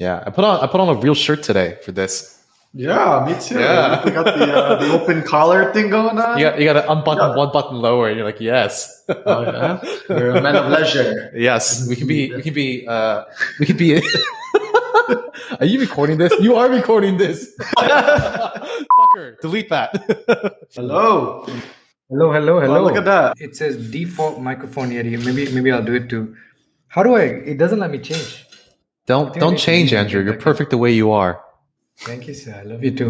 Yeah, I put on a real shirt today for this. Yeah, me too. Yeah. We got the open collar thing going on. You got to unbutton one button lower, and you're like, yes. Oh yeah, we're a man of leisure. Yes, we can be. We can be. Are you recording this? You are recording this. Fucker, delete that. Hello. Oh, look at that. It says default microphone here. Maybe I'll do it too. How do I? It doesn't let me change. Don't change, Andrew. You're perfect the way you are. Thank you, sir. I love you too.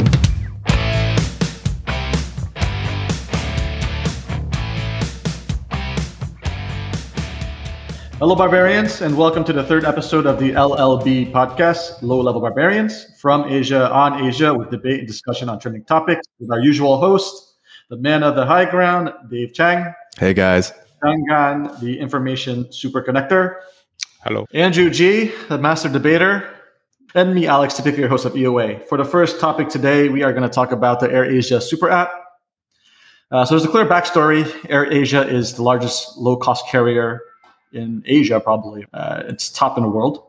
Hello, Barbarians, and welcome to the third episode of the LLB podcast, Low Level Barbarians, from Asia on Asia, with debate and discussion on trending topics, with our usual host, the man of the high ground, Dave Chang. Hey, guys. Jiangan, the information super connector. Hello. Andrew G, the master debater. And me, Alex, the Big Pay host of EOA. For the first topic today, we are going to talk about the AirAsia super app. So there's a clear backstory. AirAsia is the largest low-cost carrier in Asia, probably. It's top in the world.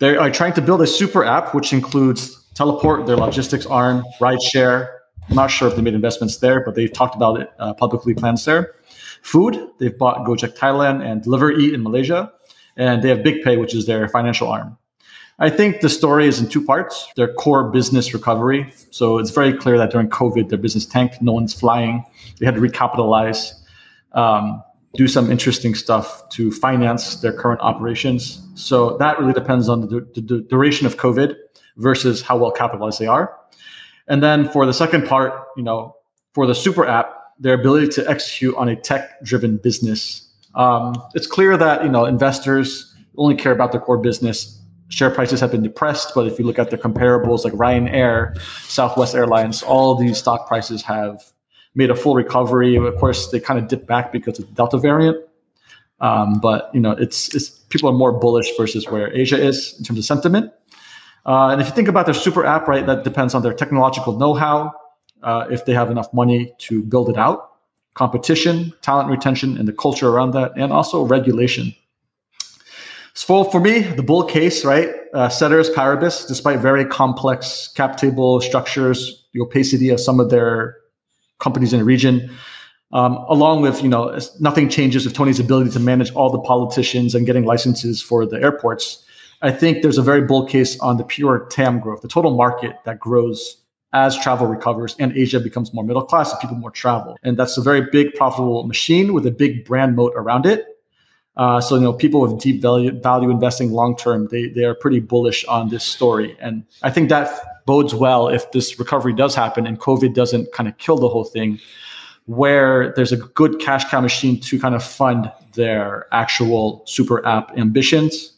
They are trying to build a super app, which includes Teleport, their logistics arm, Rideshare. I'm not sure if they made investments there, but they've talked about it publicly, plans there. Food, they've bought Gojek Thailand and DeliverEat in Malaysia. And they have Big Pay, which is their financial arm. I think the story is in two parts, their core business recovery. So it's very clear that during COVID, their business tanked. No one's flying. They had to recapitalize, do some interesting stuff to finance their current operations. So that really depends on the duration of COVID versus how well capitalized they are. And then for the second part, for the super app, their ability to execute on a tech-driven business. It's clear that, investors only care about their core business. Share prices have been depressed, but if you look at the comparables like Ryanair, Southwest Airlines, all these stock prices have made a full recovery. Of course, they kind of dip back because of the Delta variant. But it's people are more bullish versus where Asia is in terms of sentiment. And if you think about their super app, right, that depends on their technological know-how, if they have enough money to build it out, competition, talent retention, and the culture around that, and also regulation. So for me, the bull case, right? Ceteris paribus, despite very complex cap table structures, the opacity of some of their companies in the region, along with, nothing changes with Tony's ability to manage all the politicians and getting licenses for the airports. I think there's a very bull case on the pure TAM growth, the total market that grows as travel recovers and Asia becomes more middle class and people more travel. And that's a very big profitable machine with a big brand moat around it. So, people with deep value investing long-term, they are pretty bullish on this story. And I think that bodes well if this recovery does happen and COVID doesn't kind of kill the whole thing, where there's a good cash cow machine to kind of fund their actual super app ambitions.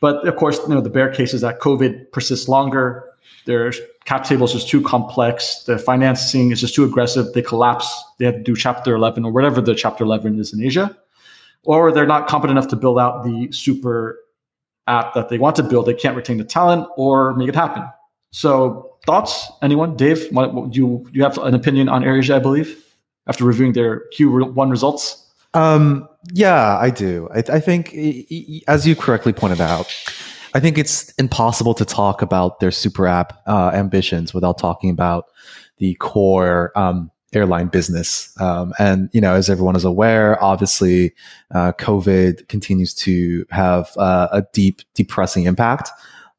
But of course, the bear case is that COVID persists longer. Their cap table is just too complex. The financing is just too aggressive. They collapse. They have to do Chapter 11 or whatever the Chapter 11 is in Asia. Or they're not competent enough to build out the super app that they want to build. They can't retain the talent or make it happen. So thoughts, anyone? Dave, do you have an opinion on AirAsia, I believe, after reviewing their Q1 results? Yeah, I do. I think, as you correctly pointed out, I think it's impossible to talk about their super app ambitions without talking about the core airline business. And, as everyone is aware, obviously, COVID continues to have a deep, depressing impact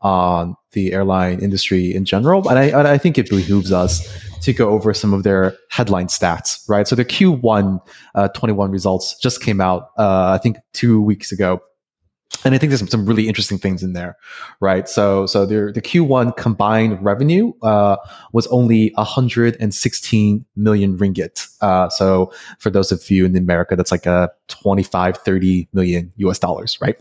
on the airline industry in general. And I think it behooves us to go over some of their headline stats, right? So the Q1 21 results just came out, I think 2 weeks ago. And I think there's some really interesting things in there, right? So the Q1 combined revenue was only 116 million ringgit. So for those of you in America, that's like a 25, 30 million US dollars, right?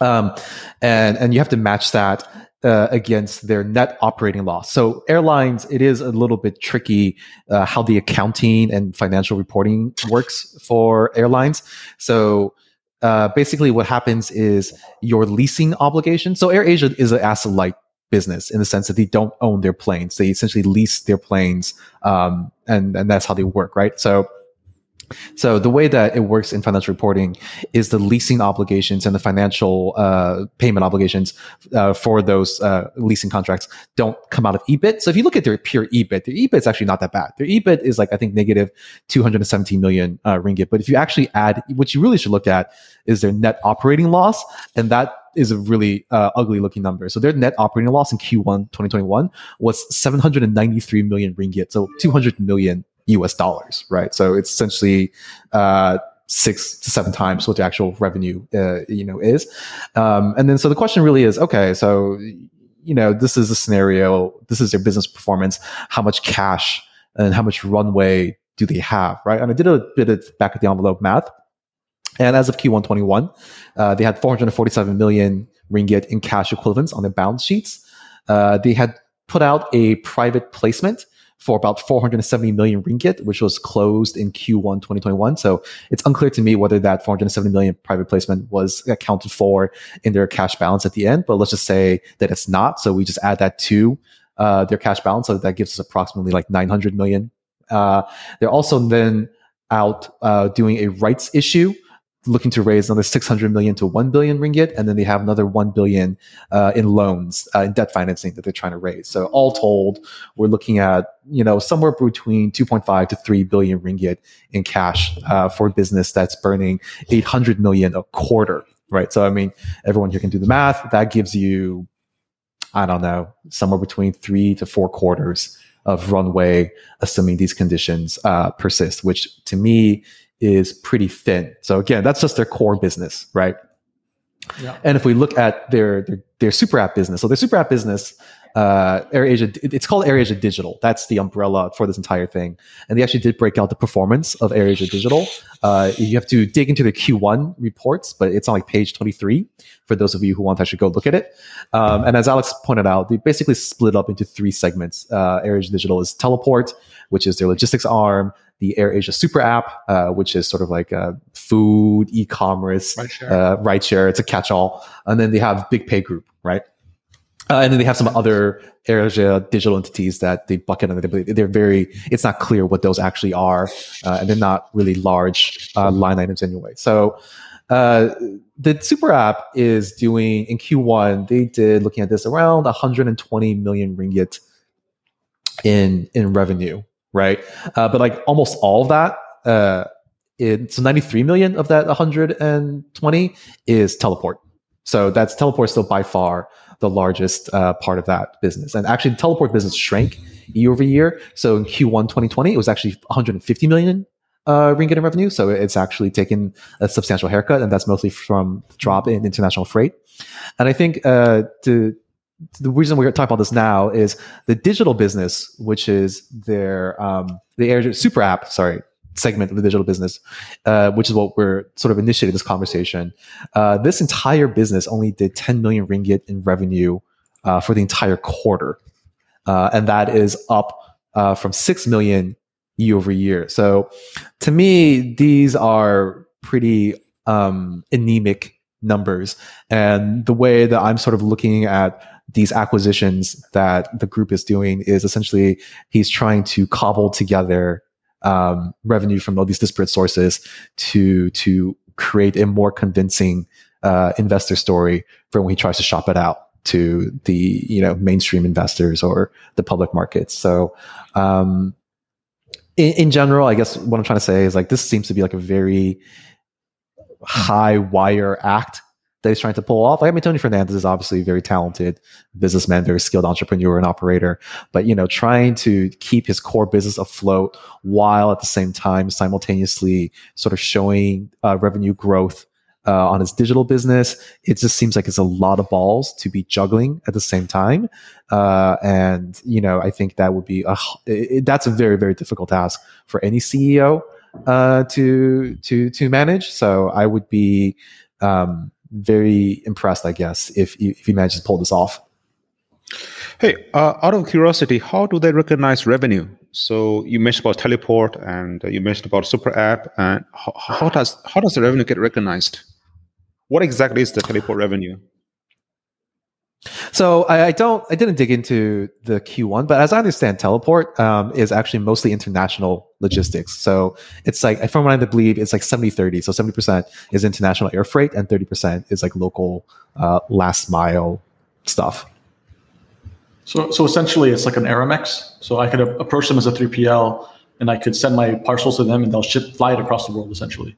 And you have to match that against their net operating loss. So airlines, it is a little bit tricky how the accounting and financial reporting works for airlines. So basically what happens is your leasing obligation. So AirAsia is an asset light business in the sense that they don't own their planes. They essentially lease their planes. And that's how they work, right? So So the way that it works in financial reporting is the leasing obligations and the financial payment obligations for those leasing contracts don't come out of EBIT. So if you look at their pure EBIT, their EBIT is actually not that bad. Their EBIT is like, I think, negative 217 million ringgit. But if you actually add, what you really should look at is their net operating loss. And that is a really ugly looking number. So their net operating loss in Q1 2021 was 793 million ringgit. So 200 million US dollars, right? So it's essentially 6 to 7 times what the actual revenue, is. And then, so the question really is, okay, so, this is a scenario, this is their business performance. How much cash and how much runway do they have, right? And I did a bit of back of the envelope math. And as of Q1 21, they had 447 million ringgit in cash equivalents on their balance sheets. They had put out a private placement for about 470 million ringgit, which was closed in Q1 2021. So it's unclear to me whether that 470 million private placement was accounted for in their cash balance at the end, but let's just say that it's not. So we just add that to their cash balance. So that gives us approximately like 900 million. They're also then out doing a rights issue, looking to raise another 600 million to 1 billion ringgit. And then they have another 1 billion in loans, in debt financing that they're trying to raise. So all told, we're looking at, somewhere between 2.5 to 3 billion ringgit in cash for a business that's burning 800 million a quarter, right? So, I mean, everyone here can do the math. That gives you, I don't know, somewhere between 3 to 4 quarters of runway, assuming these conditions persist, which to me is pretty thin. So again, that's just their core business, right? Yeah. And if we look at their super app business, so their super app business, AirAsia, it's called AirAsia Digital. That's the umbrella for this entire thing. And they actually did break out the performance of AirAsia Digital. You have to dig into the Q1 reports, but it's on like page 23 for those of you who want to actually go look at it. And as Alex pointed out, they basically split up into 3 segments. AirAsia Digital is Teleport, which is their logistics arm, the AirAsia Super App, which is sort of like food, e-commerce, rideshare. It's a catch-all. And then they have Big Pay Group, right? And then they have some other AirAsia digital entities that they bucket under. It's not clear what those actually are, and they're not really large line items anyway. So the super app is doing, in Q1, they did, looking at this, around 120 million ringgit in revenue, right? But like almost all of that, so 93 million of that 120 is Teleport. So that's Teleport still by far the largest part of that business. And actually, the Teleport business shrank year over year. So in Q1 2020, it was actually 150 million ringgit in revenue. So it's actually taken a substantial haircut, and that's mostly from the drop in international freight. And I think the reason we're talking about this now is the digital business, which is their the super app, segment of the digital business, which is what we're sort of initiating this conversation. This entire business only did 10 million ringgit in revenue for the entire quarter. And that is up from 6 million year over year. So to me, these are pretty anemic numbers. And the way that I'm sort of looking at these acquisitions that the group is doing is essentially he's trying to cobble together revenue from all these disparate sources to create a more convincing investor story for when he tries to shop it out to the mainstream investors or the public markets. So in general, I guess what I'm trying to say is like this seems to be like a very high wire act that he's trying to pull off. I mean, Tony Fernandez is obviously a very talented businessman, very skilled entrepreneur and operator, but, trying to keep his core business afloat while at the same time simultaneously sort of showing revenue growth on his digital business. It just seems like it's a lot of balls to be juggling at the same time. And, I think that would be that's a very, very difficult task for any CEO to manage. So I would be very impressed, I guess, if you manage to pull this off. Hey, out of curiosity, how do they recognize revenue? So you mentioned about Teleport and you mentioned about Super App. And how does the revenue get recognized? What exactly is the Teleport revenue? So I didn't dig into the Q1, but as I understand, Teleport is actually mostly international logistics. So it's like, from what I believe, it's like 70-30. So 70% is international air freight and 30% is like local last mile stuff. So essentially it's like an Aramex. So I could approach them as a 3PL and I could send my parcels to them and they'll fly it across the world, essentially.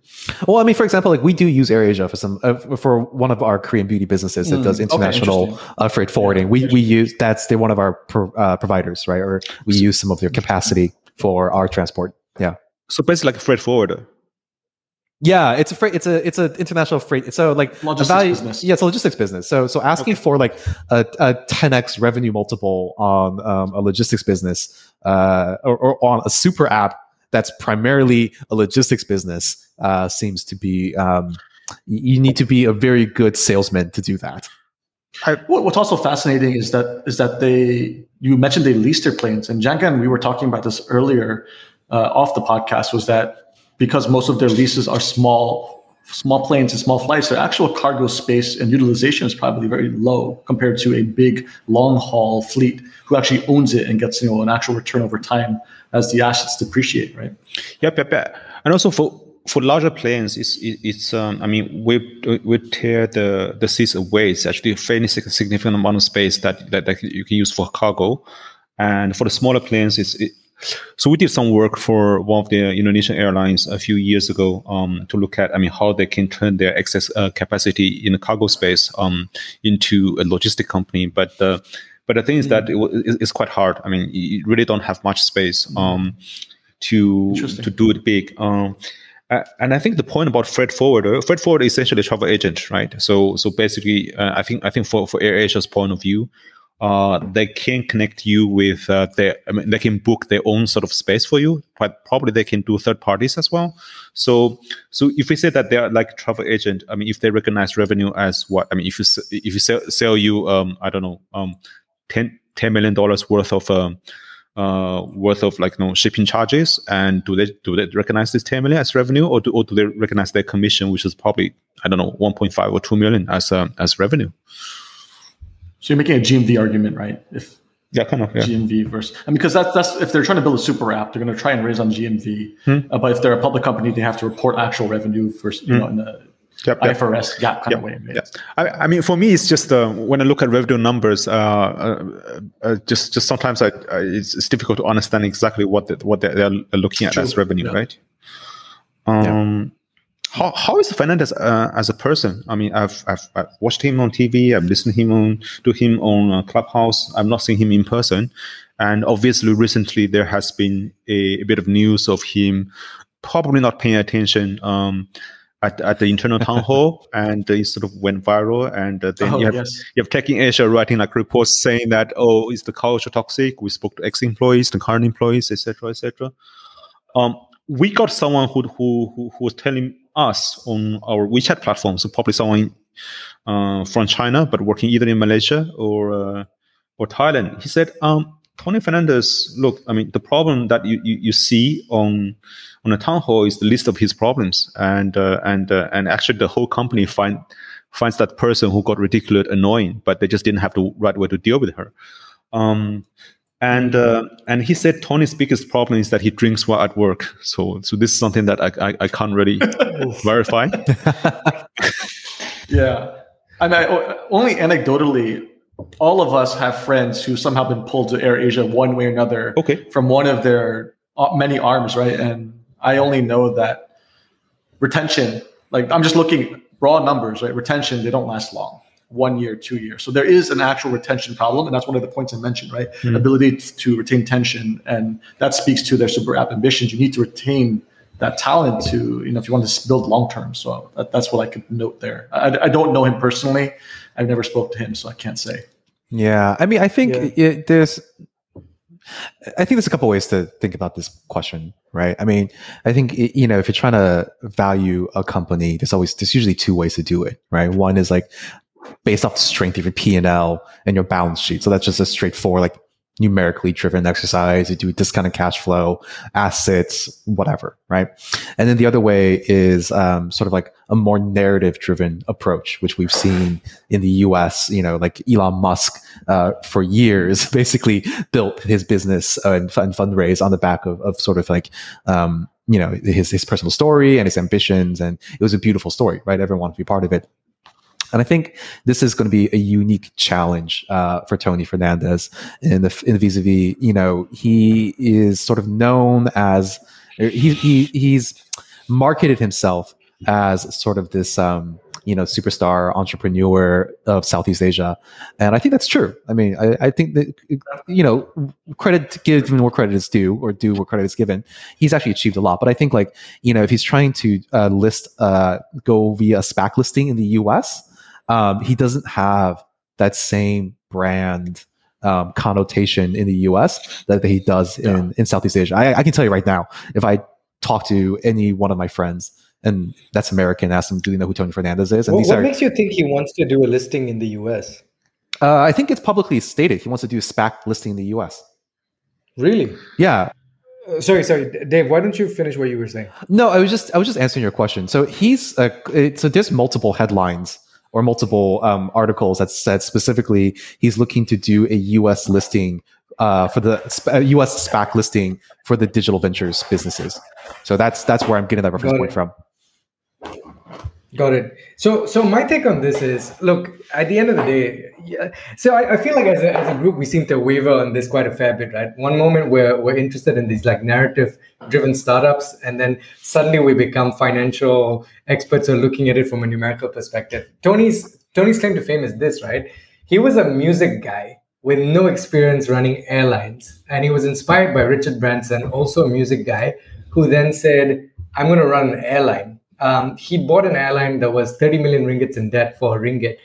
Well, I mean, for example, like we do use AirAsia for one of our Korean beauty businesses that does international freight forwarding. We use, they're one of our providers, right? Or we use some of their capacity for our transport. Yeah. So basically like a freight forwarder. Yeah, it's an international freight. So like logistics business. Yeah, it's a logistics business. So asking for like a 10x revenue multiple on a logistics business or on a super app that's primarily a logistics business seems to be you need to be a very good salesman to do that. What's also fascinating is that you mentioned they lease their planes, and Jiangan, we were talking about this earlier off the podcast, was that because most of their leases are small planes and small flights, their actual cargo space and utilization is probably very low compared to a big long-haul fleet who actually owns it and gets an actual return over time as the assets depreciate, right? Yep. And also for larger planes, we tear the seats away. It's actually a fairly significant amount of space that you can use for cargo. And for the smaller planes, so we did some work for one of the Indonesian airlines a few years ago to look at, how they can turn their excess capacity in the cargo space into a logistic company. But the thing is that it's quite hard. I mean, you really don't have much space to do it big. And I think the point about freight forwarder is essentially a travel agent, right? So basically, I think for AirAsia's point of view, they can connect you with they can book their own sort of space for you, but probably they can do third parties as well. So if we say that they are like travel agent, if they recognize revenue as what, if you sell you, $10 million worth of shipping charges, and do they recognize this 10 million as revenue, or do they recognize their commission, which is probably 1.5 or 2 million as revenue? So you're making a GMV argument, right? Kind of. GMV versus, because that's if they're trying to build a super app, they're going to try and raise on GMV. But if they're a public company, they have to report actual revenue versus in the IFRS gap kind of way. Yep. For me, it's just when I look at revenue numbers, just sometimes it's difficult to understand exactly what they're looking at as revenue, right? How is Fernandez as a person? I've watched him on TV. I've listened to him on Clubhouse. I've not seen him in person, and obviously recently there has been a bit of news of him probably not paying attention at the internal town hall, and it sort of went viral. And then you have TechInAsia writing like reports saying that is the culture toxic? We spoke to ex-employees, the current employees, etc. We got someone who was telling us on our WeChat platform, so probably someone from China but working either in Malaysia or Thailand. He said, Tony Fernandez, look, the problem that you see on a town hall is the list of his problems, and actually the whole company finds that person who got ridiculous annoying, but they just didn't have the right way to deal with her. And he said Tony's biggest problem is that he drinks while at work. So this is something that I can't really verify. Yeah. Only anecdotally, all of us have friends who somehow been pulled to AirAsia one way or another from one of their many arms, right? And I only know that retention, like I'm just looking raw numbers, right? Retention, they don't last long. 1 year, 2 years. So there is an actual retention problem. And that's one of the points I mentioned, right? Ability to retain tension. And that speaks to their super app ambitions. You need to retain that talent to, if you want to build long-term. So that's what I could note there. I don't know him personally. I've never spoke to him, so I can't say. Yeah. I think there's a couple ways to think about this question, right? I think, if you're trying to value a company, there's usually two ways to do it, right? One is like, based off the strength of your P&L and your balance sheet. So that's just a straightforward, like numerically driven exercise. You do discounted cash flow, assets, whatever, right? And then the other way is sort of like a more narrative driven approach, which we've seen in the US, you know, like Elon Musk for years basically built his business and fundraise on the back of sort of like, you know, his personal story and his ambitions. And it was a beautiful story, right? Everyone wanted to be part of it. And I think this is going to be a unique challenge for Tony Fernandez in the vis-a-vis, you know, he is sort of known as, he's marketed himself as sort of this, you know, superstar entrepreneur of Southeast Asia. And I think that's true. I mean, I think that, you know, credit, give more credit is due or do where credit is given. He's actually achieved a lot. But I think like, you know, if he's trying to go via SPAC listing in the US, he doesn't have that same brand connotation in the US that he does in Southeast Asia. I can tell you right now, if I talk to any one of my friends and that's American, ask them, do they know who Tony Fernandez is? And what makes you think he wants to do a listing in the US? I think it's publicly stated. He wants to do a SPAC listing in the US. Really? Yeah. Sorry, Dave. Why don't you finish what you were saying? No, I was just answering your question. So so there's multiple headlines or multiple articles that said specifically he's looking to do a US listing for the US SPAC listing for the digital ventures businesses. So that's where I'm getting that reference point from. Got it. So my take on this is, look, at the end of the day, so I feel like as a group, we seem to waver on this quite a fair bit, right? One moment we're interested in these like narrative-driven startups, and then suddenly we become financial experts or looking at it from a numerical perspective. Tony's claim to fame is this, right? He was a music guy with no experience running airlines, and he was inspired by Richard Branson, also a music guy, who then said, I'm going to run an airline. He bought an airline that was 30 million ringgits in debt for a ringgit.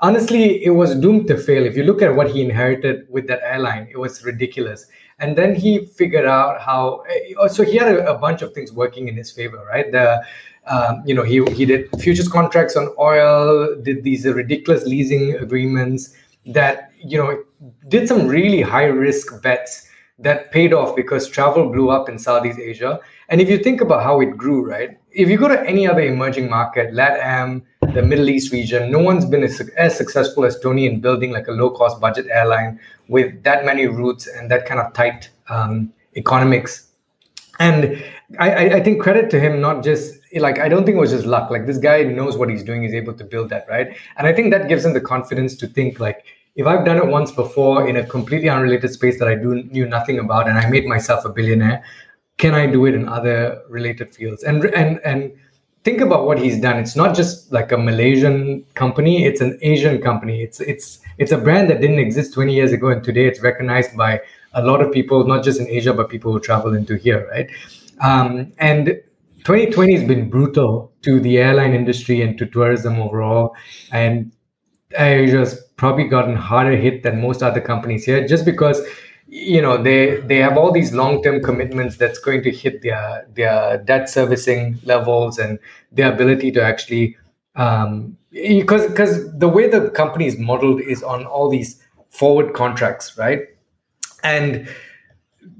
Honestly, it was doomed to fail. If you look at what he inherited with that airline, it was ridiculous. And then he figured out how, so he had a bunch of things working in his favor, right? You know, he did futures contracts on oil, did these ridiculous leasing agreements that, you know, did some really high risk bets that paid off because travel blew up in Southeast Asia. And if you think about how it grew, right? If you go to any other emerging market, LatAm, the Middle East region, no one's been as successful as Tony in building like a low-cost budget airline with that many routes and that kind of tight economics. And I think credit to him, not just like, I don't think it was just luck. Like this guy knows what he's doing. He's able to build that, right? And I think that gives him the confidence to think like, if I've done it once before in a completely unrelated space that I knew nothing about and I made myself a billionaire, can I do it in other related fields? And think about what he's done. It's not just like a Malaysian company, it's an Asian company. It's a brand that didn't exist 20 years ago, and today it's recognized by a lot of people, not just in Asia, but people who travel into here, right? And 2020 has been brutal to the airline industry and to tourism overall. And AirAsia's probably gotten harder hit than most other companies here, just because, you know, they have all these long-term commitments that's going to hit their debt servicing levels and their ability to actually, because the way the company is modeled is on all these forward contracts, right? And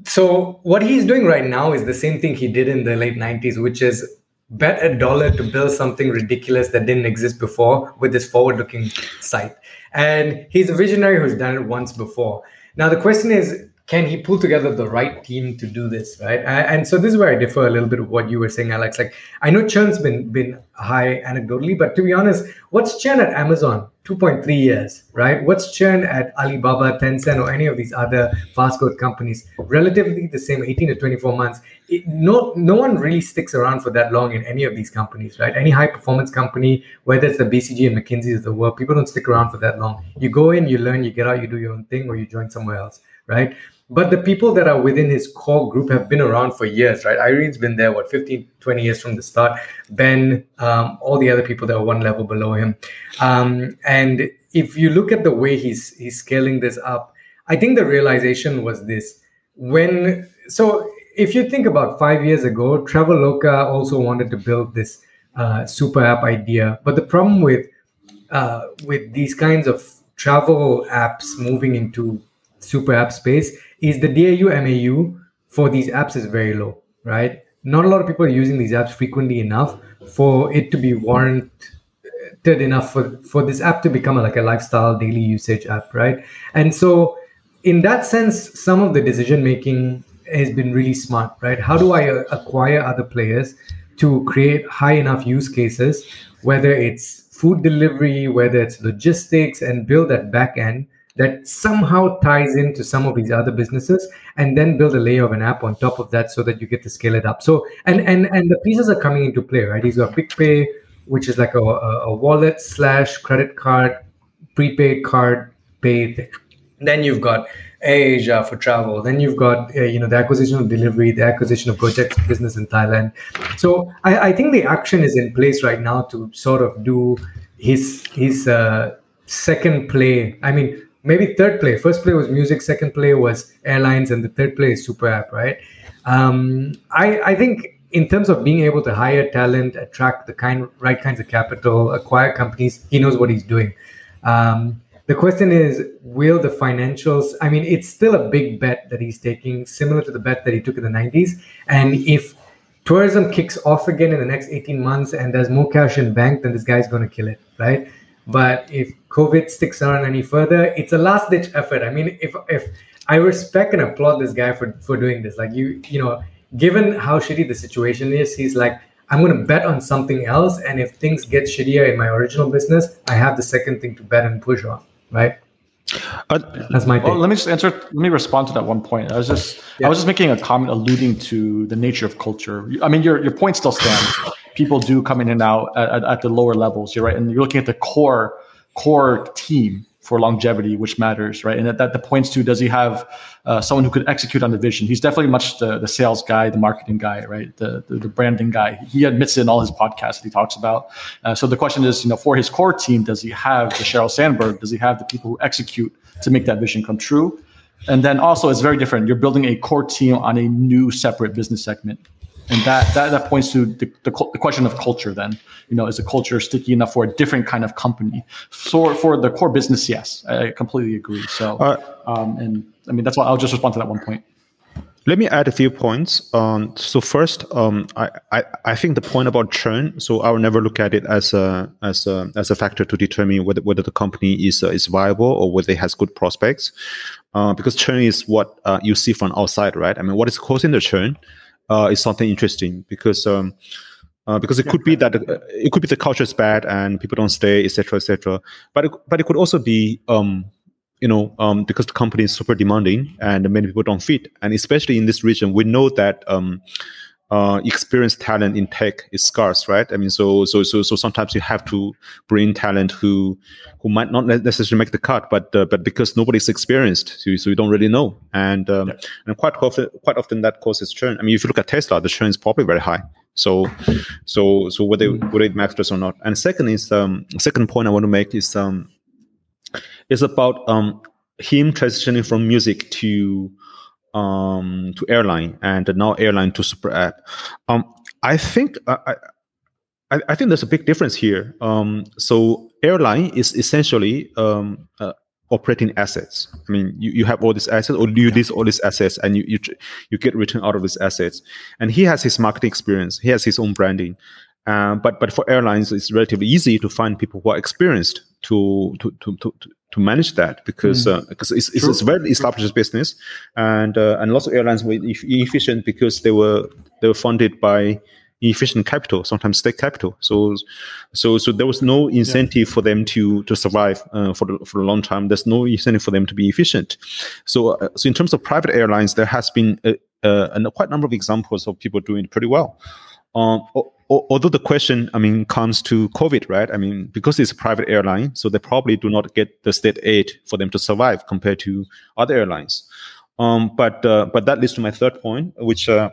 so what he's doing right now is the same thing he did in the late 90s, which is bet $1 to build something ridiculous that didn't exist before with this forward-looking site. And he's a visionary who's done it once before. Now, the question is, can he pull together the right team to do this, right? And so this is where I differ a little bit of what you were saying, Alex. Like, I know churn's been high anecdotally, but to be honest, what's churn at Amazon? 2.3 years, right? What's churn at Alibaba, Tencent, or any of these other fast growth companies? Relatively the same, 18 to 24 months. No one really sticks around for that long in any of these companies, right? Any high performance company, whether it's the BCG and McKinsey of the world, people don't stick around for that long. You go in, you learn, you get out, you do your own thing, or you join somewhere else, right? But the people that are within his core group have been around for years, right? Irene's been there, 15, 20 years from the start. Ben, all the other people that are one level below him. And if you look at the way he's scaling this up, I think the realization was this. So if you think about 5 years ago, Traveloka also wanted to build this super app idea. But the problem with these kinds of travel apps moving into super app space is the DAU MAU for these apps is very low, right? Not a lot of people are using these apps frequently enough for it to be warranted enough for this app to become like a lifestyle daily usage app, right? And so in that sense, some of the decision-making has been really smart, right? How do I acquire other players to create high enough use cases, whether it's food delivery, whether it's logistics, and build that back end that somehow ties into some of these other businesses, and then build a layer of an app on top of that so that you get to scale it up. So, and the pieces are coming into play, right? You've got Big Pay, which is like a wallet slash credit card, prepaid card pay thing. Then you've got AirAsia for travel. Then you've got the acquisition of Delivery, the acquisition of Gojek's business in Thailand. So I think the action is in place right now to sort of do his second play. I mean, maybe third play. First play was music. Second play was airlines, and the third play is super app, right? I think in terms of being able to hire talent, attract the right kinds of capital, acquire companies, he knows what he's doing. The question is, will the financials, I mean, it's still a big bet that he's taking, similar to the bet that he took in the 90s. And if tourism kicks off again in the next 18 months and there's more cash in bank, then this guy's going to kill it, right? But if COVID sticks around any further, it's a last-ditch effort. I mean, if I respect and applaud this guy for doing this, like you know, given how shitty the situation is, he's like, I'm going to bet on something else. And if things get shittier in my original business, I have the second thing to bet and push on. Right. That's my take. Well, let me respond to that one point. I was just making a comment alluding to the nature of culture. I mean, your point still stands. People do come in and out at the lower levels. You're right. And you're looking at the core team for longevity, which matters, right? And that points to, does he have someone who could execute on the vision? He's definitely much the sales guy, the marketing guy, right? The branding guy. He admits it in all his podcasts that he talks about. So the question is, for his core team, does he have the Sheryl Sandberg? Does he have the people who execute to make that vision come true? And then also, it's very different. You're building a core team on a new separate business segment. And that points to the question of culture then. Is the culture sticky enough for a different kind of company? So for the core business, yes, I completely agree. So, and I mean, that's why I'll just respond to that one point. Let me add a few points. So first, I think the point about churn. So I will never look at it as a factor to determine whether the company is viable or whether it has good prospects, because churn is what you see from outside, right? I mean, what is causing the churn? Is something interesting because it could be that it could be the culture is bad and people don't stay, etc., etc. But it could also be because the company is super demanding and many people don't fit, and especially in this region, we know that experienced talent in tech is scarce, right? I mean, so sometimes you have to bring talent who might not necessarily make the cut, but because nobody's experienced, so you don't really know, and quite often that causes churn. I mean, if you look at Tesla, the churn is probably very high. So whether it matters or not. And second point I want to make is about him transitioning from music to airline, and now airline to super app. I think there's a big difference here. So airline is essentially operating assets. I mean, you have all these assets, or you lease all these assets, and you get return out of these assets. And he has his marketing experience. He has his own branding. But for airlines, it's relatively easy to find people who are experienced to manage that, because it's a very established business, and lots of airlines were inefficient because they were funded by inefficient capital, sometimes state capital. So there was no incentive for them to survive for a long time. There's no incentive for them to be efficient. So in terms of private airlines, there has been a quite number of examples of people doing pretty well. Although the question, I mean, comes to COVID, right? I mean, because it's a private airline, so they probably do not get the state aid for them to survive compared to other airlines. But that leads to my third point, which I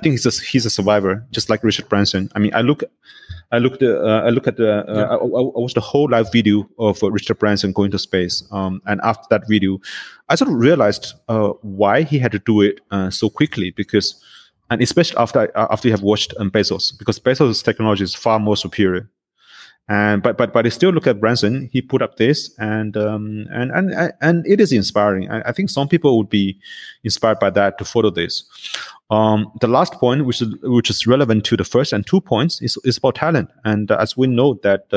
think he's a survivor, just like Richard Branson. I mean, I watched a whole live video of Richard Branson going to space, and after that video, I sort of realized why he had to do it so quickly, because. And especially after you have watched Bezos, because Bezos' technology is far more superior, And but I still look at Branson. He put up this, and it is inspiring. I think some people would be inspired by that to follow this. The last point, which is relevant to the first and 2 points, is about talent. And as we know that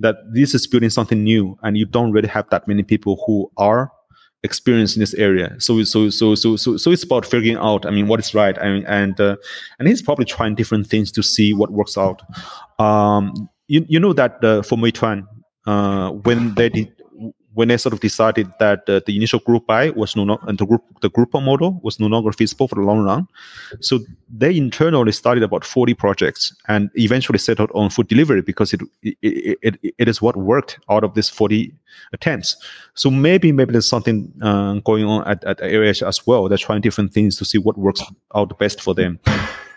that this is building something new, and you don't really have that many people who are experienced in this area. So it's about figuring out, I mean, what is right. I mean, and he's probably trying different things to see what works out. You know that for Meituan, when they sort of decided that the initial group buy was the Groupon model was no longer feasible for the long run, so they internally started about 40 projects and eventually settled on food delivery because it is what worked out of these 40 attempts. So maybe there's something going on at AirAsia as well. They're trying different things to see what works out best for them,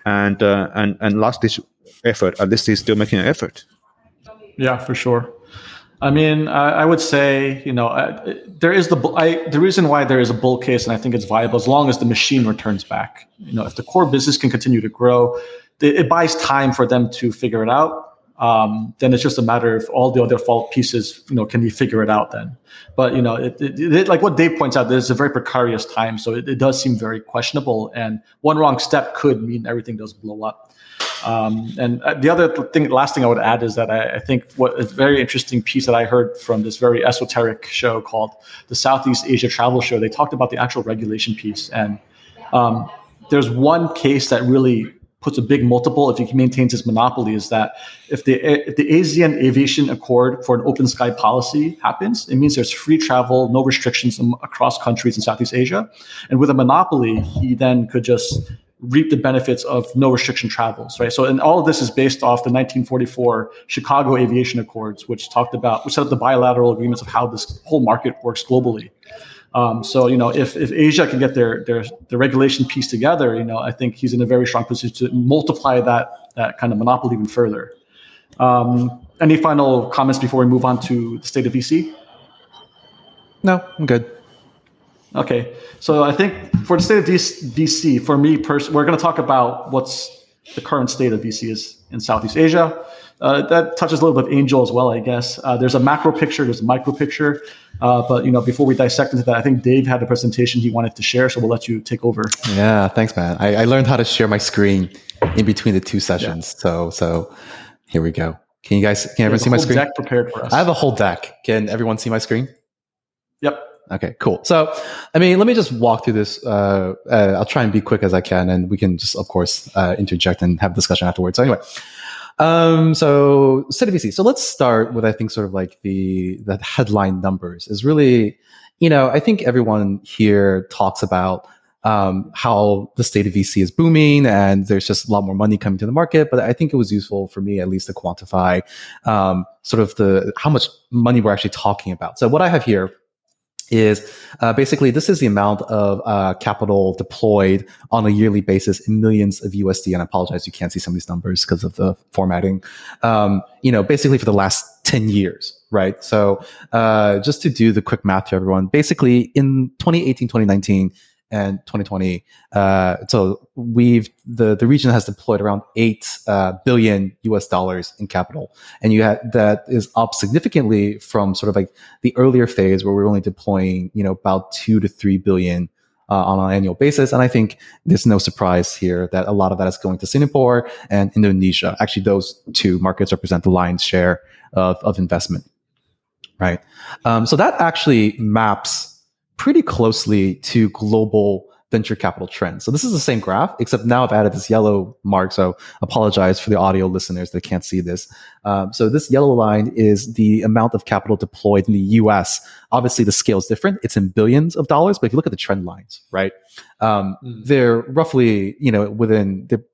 and last ditch effort. At least he's still making an effort. Yeah, for sure. I mean, I would say, you know, the reason why there is a bull case, and I think it's viable, as long as the machine returns back. You know, if the core business can continue to grow, it buys time for them to figure it out. Then it's just a matter of all the other fault pieces, you know, can you figure it out then? But, you know, it like what Dave points out, this is a very precarious time. So it does seem very questionable. And one wrong step could mean everything does blow up. And the other thing, last thing I would add is that I think what a very interesting piece that I heard from this very esoteric show called the Southeast Asia Travel Show. They talked about the actual regulation piece, and there's one case that really puts a big multiple if he maintains his monopoly. Is that if the ASEAN Aviation Accord for an open sky policy happens, it means there's free travel, no restrictions across countries in Southeast Asia, and with a monopoly, he then could just reap the benefits of no restriction travels, right? So, and all of this is based off the 1944 Chicago Aviation Accords, which set up the bilateral agreements of how this whole market works globally. So, you know, if Asia can get their regulation piece together, you know, I think he's in a very strong position to multiply that kind of monopoly even further. Any final comments before we move on to the state of VC? No, I'm good. Okay, so I think for the state of VC, for me personally, we're going to talk about what's the current state of VC is in Southeast Asia. That touches a little bit of angel as well, I guess. There's a macro picture, there's a micro picture. But, you know, before we dissect into that, I think Dave had a presentation he wanted to share, so we'll let you take over. Yeah, thanks, man. I learned how to share my screen in between the two sessions. Yeah. So here we go. Can you guys, can everyone see my screen? Deck prepared for us. I have a whole deck. Can everyone see my screen? Yep. Okay, cool. So, I mean, let me just walk through this. I'll try and be quick as I can, and we can just, of course, interject and have a discussion afterwards. So anyway, so CityVC. So let's start with, I think, sort of like the headline numbers is really, you know, I think everyone here talks about how the state of VC is booming and there's just a lot more money coming to the market. But I think it was useful for me at least to quantify sort of the how much money we're actually talking about. So what I have here is basically this is the amount of capital deployed on a yearly basis in millions of USD. And I apologize, you can't see some of these numbers because of the formatting, you know, basically for the last 10 years, right? So just to do the quick math to everyone, basically in 2018, 2019, and 2020, so the region has deployed around $8 billion in capital, and you had that is up significantly from sort of like the earlier phase where we were only deploying, you know, about $2 to $3 billion on an annual basis. And I think there's no surprise here that a lot of that is going to Singapore and Indonesia. Actually, those two markets represent the lion's share of investment, right? So that actually maps pretty closely to global venture capital trends. So this is the same graph, except now I've added this yellow mark. So apologize for the audio listeners that can't see this. So this yellow line is the amount of capital deployed in the US. Obviously, the scale is different. It's in billions of dollars. But if you look at the trend lines, right, they're roughly, you know,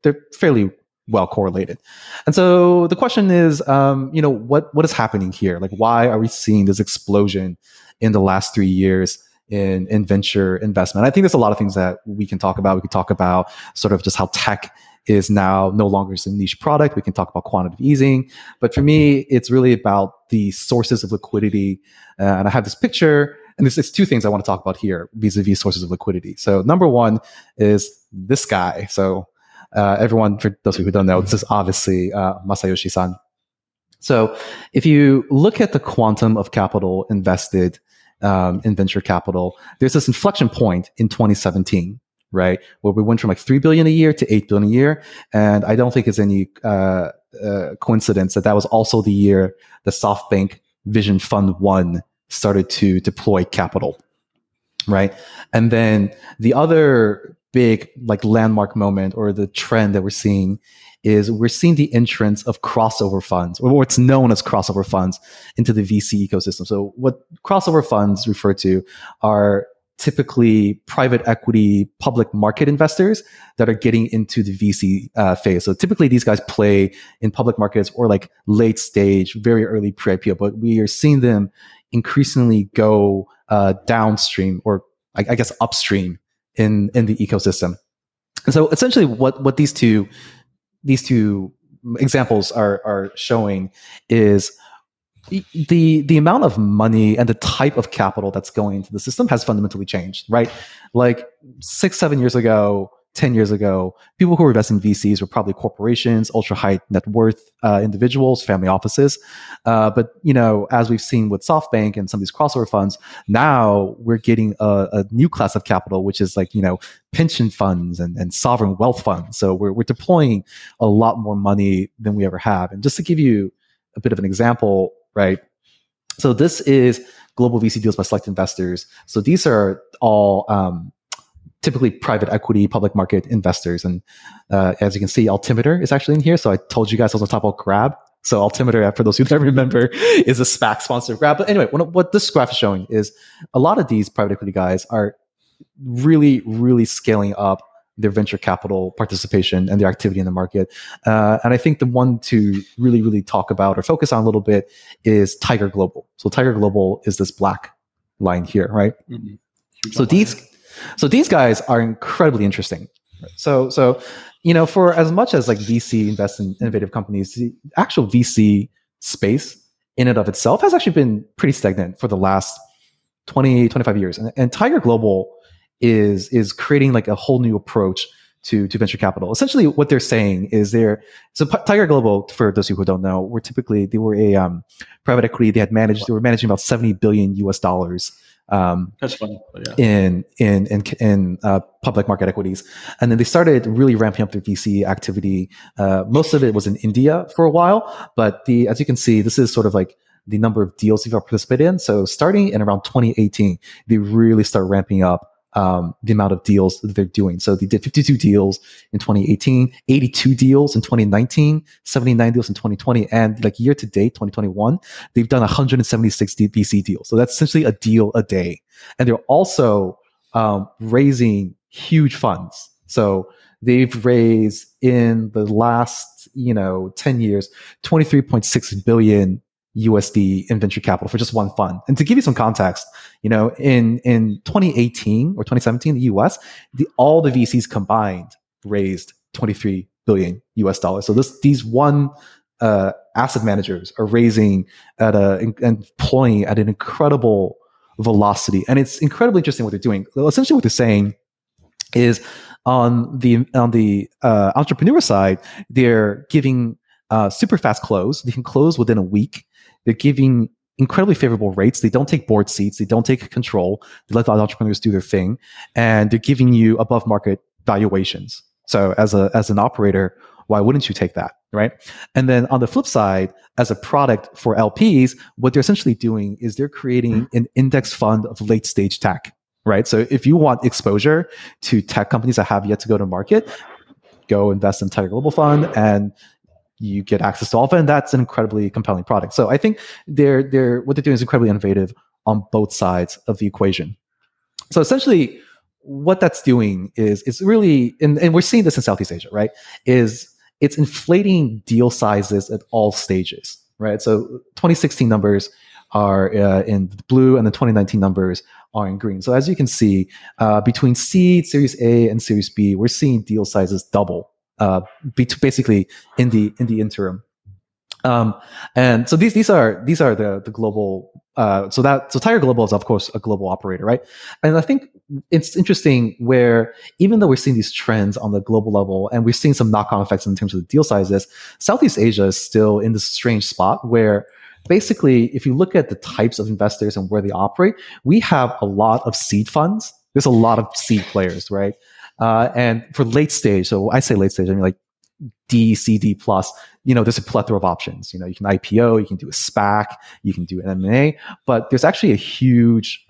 they're fairly well correlated. And so the question is, you know, what is happening here? Like, why are we seeing this explosion in the last 3 years in venture investment? I think there's a lot of things that we can talk about. We can talk about sort of just how tech is now no longer just a niche product. We can talk about quantitative easing. But for me, it's really about the sources of liquidity. And I have this picture, and there's two things I want to talk about here vis-a-vis sources of liquidity. So number one is this guy. So everyone, for those of you who don't know, this is obviously Masayoshi-san. So if you look at the quantum of capital invested in venture capital, there's this inflection point in 2017, right, where we went from like $3 billion a year to $8 billion a year. And I don't think it's any coincidence that that was also the year the SoftBank Vision Fund 1 started to deploy capital, right? And then the other big like landmark moment or the trend that we're seeing is we're seeing the entrance of crossover funds, or what's known as crossover funds, into the VC ecosystem. So what crossover funds refer to are typically private equity, public market investors that are getting into the VC phase. So typically these guys play in public markets or like late stage, very early pre-IPO, but we are seeing them increasingly go downstream, or I guess upstream in the ecosystem. And so essentially what these two examples are showing is the amount of money and the type of capital that's going into the system has fundamentally changed, right? Like 6-7 years ago, 10 years ago, people who were investing in VCs were probably corporations, ultra high net worth individuals, family offices. But, you know, as we've seen with SoftBank and some of these crossover funds, now we're getting a new class of capital, which is like, you know, pension funds and sovereign wealth funds. So we're deploying a lot more money than we ever have. And just to give you a bit of an example, right? So this is Global VC Deals by Select Investors. So these are all typically private equity, public market investors. And as you can see, Altimeter is actually in here. So I told you guys I was on top of Grab. So Altimeter, for those who don't remember, is a SPAC sponsor of Grab. But anyway, what this graph is showing is a lot of these private equity guys are really, really scaling up their venture capital participation and their activity in the market. And I think the one to really, really talk about or focus on a little bit is Tiger Global. So Tiger Global is this black line here, right? Mm-hmm. So these guys are incredibly interesting. So, you know, for as much as like VC invests in innovative companies, the actual VC space in and of itself has actually been pretty stagnant for the last 20, 25 years. And Tiger Global is creating like a whole new approach to venture capital. Essentially what they're saying is Tiger Global, for those who don't know, they were a private equity. They were managing about $70 billion. That's funny, but yeah. in public market equities. And then they started really ramping up their VC activity. Most of it was in India for a while, but as you can see, this is sort of like the number of deals they've participated in. So starting in around 2018, they really start ramping up the amount of deals that they're doing. So they did 52 deals in 2018, 82 deals in 2019, 79 deals in 2020, and like year to date, 2021, they've done 176 VC deals. So that's essentially a deal a day. And they're also raising huge funds. So they've raised in the last, 10 years, $23.6 billion USD in venture capital for just one fund. And to give you some context, in 2018 or 2017, the US, all the VCs combined raised $23 billion. So these one asset managers are raising and deploying at an incredible velocity. And it's incredibly interesting what they're doing. Essentially what they're saying is on the entrepreneur side, they're giving super fast close. They can close within a week. They're giving incredibly favorable rates. They don't take board seats. They don't take control. They let the entrepreneurs do their thing. And they're giving you above market valuations. So as an operator, why wouldn't you take that, right? And then on the flip side, as a product for LPs, what they're essentially doing is they're creating an index fund of late stage tech, right? So if you want exposure to tech companies that have yet to go to market, go invest in Tiger Global Fund, and you get access to all of it, and that's an incredibly compelling product. So I think what they're doing is incredibly innovative on both sides of the equation. So essentially what that's doing is it's really, and we're seeing this in Southeast Asia, right? It's inflating deal sizes at all stages, right? So 2016 numbers are in blue and the 2019 numbers are in green. So as you can see, between seed, Series A, and Series B, we're seeing deal sizes double, basically in the interim. And so these are the global, so Tiger Global is of course a global operator, right? And I think it's interesting where even though we're seeing these trends on the global level and we're seeing some knock-on effects in terms of the deal sizes, Southeast Asia is still in this strange spot where basically if you look at the types of investors and where they operate, we have a lot of seed funds. There's a lot of seed players, right? And for late stage, so I say late stage, I mean like D, C, D plus, you know, there's a plethora of options. You know, you can IPO, you can do a SPAC, you can do an M&A, but there's actually a huge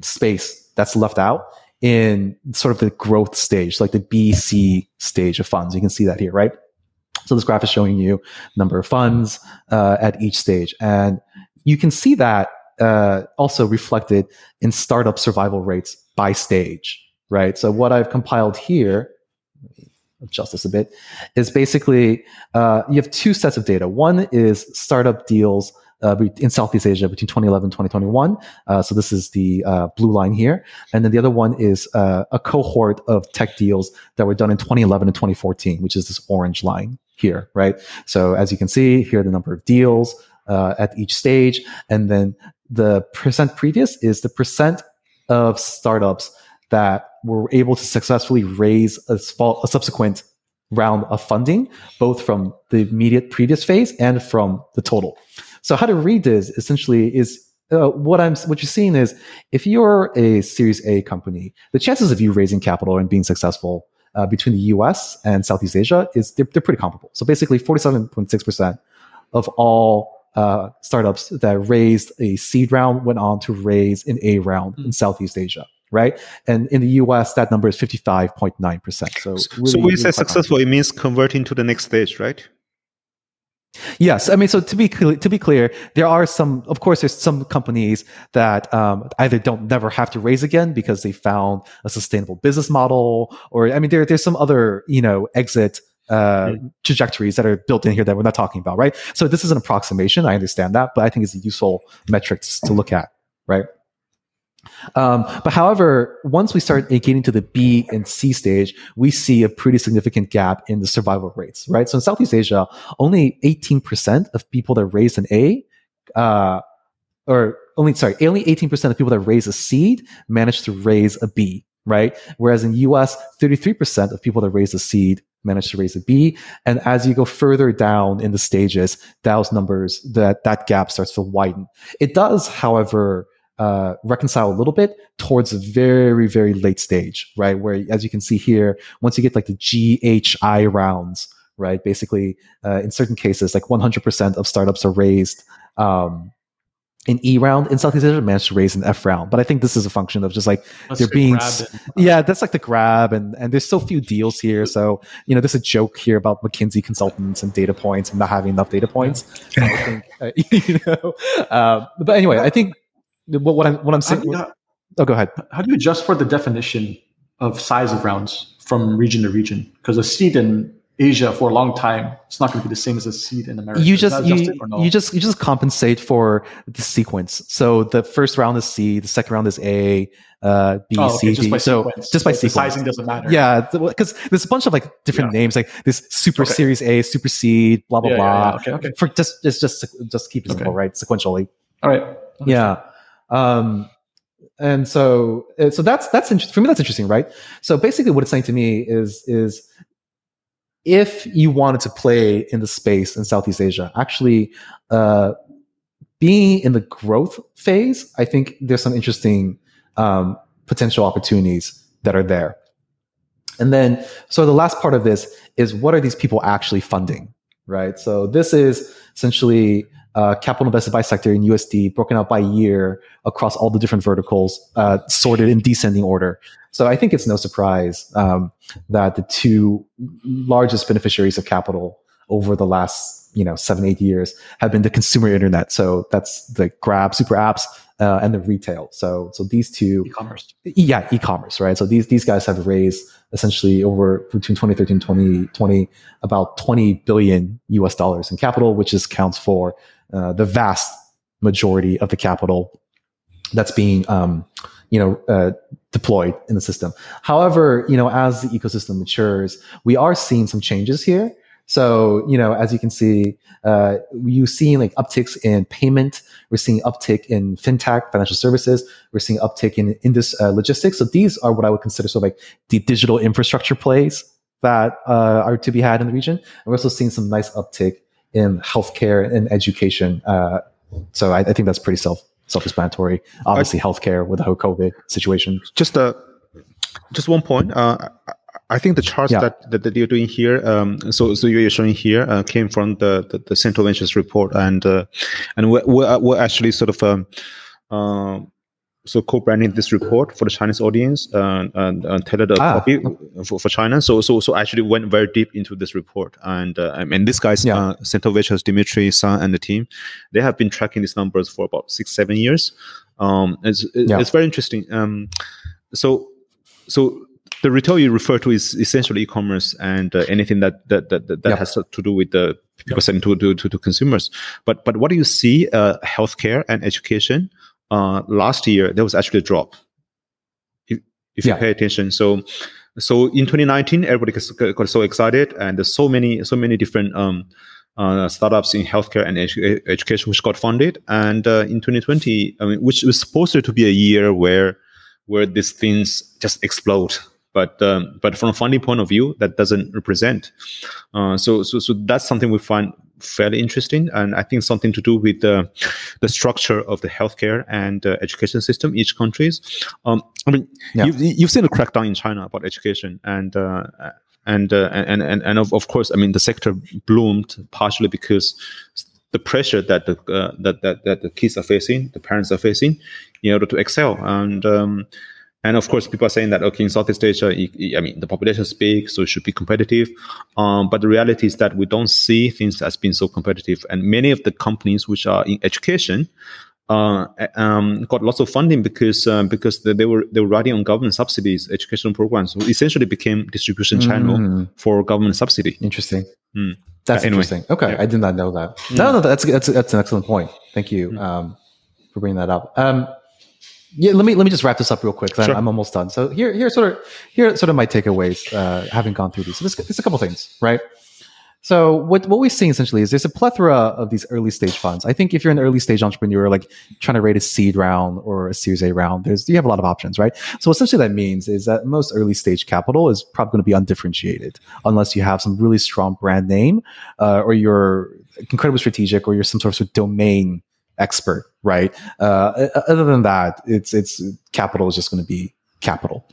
space that's left out in sort of the growth stage, like the B, C stage of funds. You can see that here, right? So this graph is showing you number of funds at each stage. And you can see that also reflected in startup survival rates by stage, right? So what I've compiled here, adjust this a bit, is basically you have two sets of data. One is startup deals in Southeast Asia between 2011 and 2021. So this is the blue line here. And then the other one is a cohort of tech deals that were done in 2011 and 2014, which is this orange line here, right? So as you can see, here are the number of deals at each stage. And then the percent previous is the percent of startups that were able to successfully raise a subsequent round of funding, both from the immediate previous phase and from the total. So how to read this essentially is what you're seeing is if you're a Series A company, the chances of you raising capital and being successful between the US and Southeast Asia is they're pretty comparable. So basically 47.6% of all startups that raised a seed round went on to raise an A round in Southeast Asia. Right? And in the US, that number is 55.9%. So when you say successful, it means converting to the next stage, right? Yes. I mean, so to be clear, there are some, of course, there's some companies that either never have to raise again because they found a sustainable business model, or, I mean, there's some other, you know, exit trajectories that are built in here that we're not talking about, right? So this is an approximation. I understand that, but I think it's a useful metric to look at, right? But however, once we start getting to the B and C stage, we see a pretty significant gap in the survival rates, right? So in Southeast Asia, only 18% of people that raised an A, only 18% of people that raised a seed managed to raise a B, right? Whereas in US, 33% of people that raised a seed managed to raise a B. And as you go further down in the stages, those numbers, that gap starts to widen. It does, however, reconcile a little bit towards a very, very late stage, right? Where, as you can see here, once you get like the GHI rounds, right? Basically, in certain cases, like 100% of startups are raised an E round. In Southeast Asia, managed to raise an F round. But I think this is a function of just like they're being, that's like the Grab, and there's so few deals here. So, you know, there's a joke here about McKinsey consultants and data points and not having enough data points. So I think, but anyway, I think. What I'm saying. Go ahead. How do you adjust for the definition of size of rounds from region to region? Because a seed in Asia for a long time, it's not going to be the same as a seed in America. You just compensate for the sequence. So the first round is C, the second round is A, B, C, D. Just by sequence. The sizing doesn't matter. Yeah, because there's a bunch of like different names, like this super Series A, super seed, blah blah blah. Yeah. Okay. For just keep it simple, right? Sequentially. All right. Yeah. And so that's interesting. For me, that's interesting, right? So basically what it's saying to me is if you wanted to play in the space in Southeast Asia, actually, being in the growth phase, I think there's some interesting, potential opportunities that are there. And then, so the last part of this is what are these people actually funding, right? So this is essentially, capital invested by sector in USD, broken out by year across all the different verticals, sorted in descending order. So I think it's no surprise that the two largest beneficiaries of capital over the last 7-8 years have been the consumer internet. So that's the Grab super apps and the retail. So these two e-commerce, right? So these guys have raised essentially over between 2013 and 2020 about $20 billion in capital, which is counts for the vast majority of the capital that's being deployed in the system. However, as the ecosystem matures, we are seeing some changes here. So, you know, as you can see, you see like upticks in payment. We're seeing uptick in fintech, financial services. We're seeing uptick in this logistics. So these are what I would consider sort of like the digital infrastructure plays that are to be had in the region. And we're also seeing some nice uptick in healthcare and education. So I think that's pretty self-explanatory. Obviously, healthcare with the whole COVID situation. Just one point. I think the charts that you're doing here, so you're showing here, came from the Central Ventures report, and we're actually sort of co-branding this report for the Chinese audience and tailored a copy for China. So actually went very deep into this report, and these guys, Central Ventures, Dimitri, San, and the team, they have been tracking these numbers for about 6-7 years. It's very interesting. So. The retail you refer to is essentially e-commerce and anything that has to do with the people selling to consumers. But what do you see? Healthcare and education. Last year there was actually a drop. If you pay attention, so in 2019 everybody got so excited, and there's so many different startups in healthcare and education which got funded. And in 2020, I mean, which was supposed to be a year where these things just explode. But from a funding point of view, that doesn't represent. So that's something we find fairly interesting, and I think something to do with the structure of the healthcare and education system in each countries. You've seen a crackdown in China about education, and of course, I mean, the sector bloomed partially because the pressure that the kids are facing, the parents are facing, in order to excel. And of course, people are saying that, okay, in Southeast Asia, I mean, the population is big, so it should be competitive. But the reality is that we don't see things as being so competitive. And many of the companies which are in education got lots of funding because they were riding on government subsidies, educational programs, so essentially became distribution channel for government subsidy. Interesting. Mm. That's interesting. Okay, yeah. I did not know that. Mm. No, that's an excellent point. Thank you for bringing that up. Yeah, let me just wrap this up real quick. Sure. I'm almost done. So here are sort of my takeaways, having gone through these. So there's a couple things, right? So what we're seeing essentially is there's a plethora of these early stage funds. I think if you're an early stage entrepreneur, like trying to raise a seed round or a Series A round, you have a lot of options, right? So essentially that means is that most early stage capital is probably going to be undifferentiated unless you have some really strong brand name, or you're incredibly strategic, or you're some sort of domain expert, right? Other than that, it's capital is just going to be capital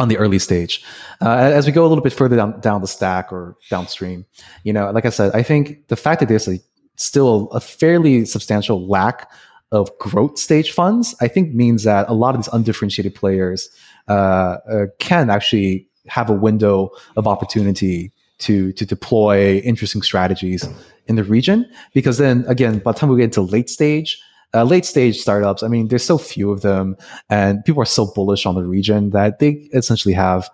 on the early stage. As we go a little bit further down the stack or downstream, you know, like I said, I think the fact that there's still a fairly substantial lack of growth stage funds, I think means that a lot of these undifferentiated players can actually have a window of opportunity to deploy interesting strategies in the region. Because then again, by the time we get into late stage startups, I mean, there's so few of them, and people are so bullish on the region that they essentially have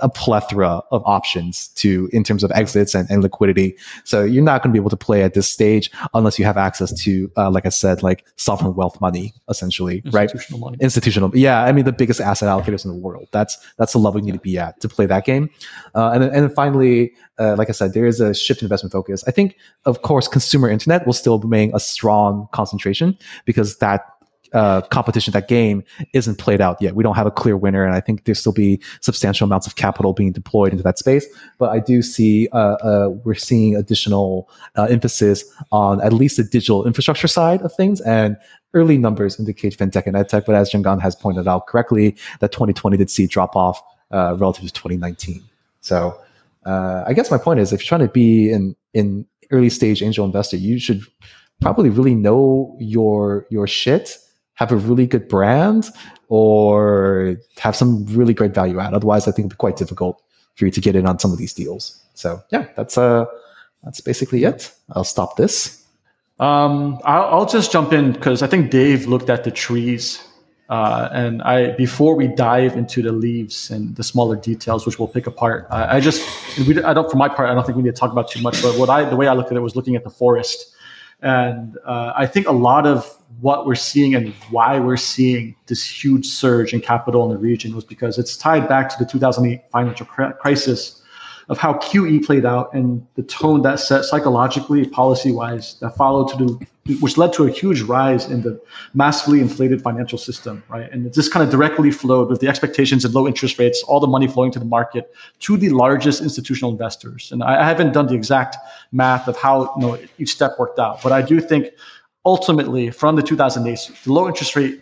a plethora of options in terms of exits and liquidity. So you're not going to be able to play at this stage unless you have access to, like I said, like sovereign wealth money, essentially, right? Institutional money. Yeah. I mean, the biggest asset allocators in the world. That's the level you need to be at to play that game. And then finally, like I said, there is a shift in investment focus. I think, of course, consumer internet will still remain a strong concentration because that competition, that game isn't played out yet. We don't have a clear winner, and I think there'll still be substantial amounts of capital being deployed into that space. But I do see we're seeing additional emphasis on at least the digital infrastructure side of things, and early numbers indicate fintech and edtech. But as Jiangan has pointed out correctly, that 2020 did see drop off relative to 2019. So I guess my point is, if you're trying to be an early stage angel investor, you should probably really know your shit, have a really good brand, or have some really great value add. Otherwise, I think it'd be quite difficult for you to get in on some of these deals. So yeah, that's basically it. I'll stop this. I'll just jump in because I think Dave looked at the trees. Before we dive into the leaves and the smaller details, which we'll pick apart, I don't think we need to talk about too much, but the way I looked at it was looking at the forest. And I think a lot of what we're seeing and why we're seeing this huge surge in capital in the region was because it's tied back to the 2008 financial crisis, of how QE played out and the tone that set psychologically, policy-wise, that followed which led to a huge rise in the massively inflated financial system, right? And this kind of directly flowed with the expectations and low interest rates, all the money flowing to the market to the largest institutional investors. And I haven't done the exact math of how each step worked out, but I do think ultimately from the 2008, the low interest rate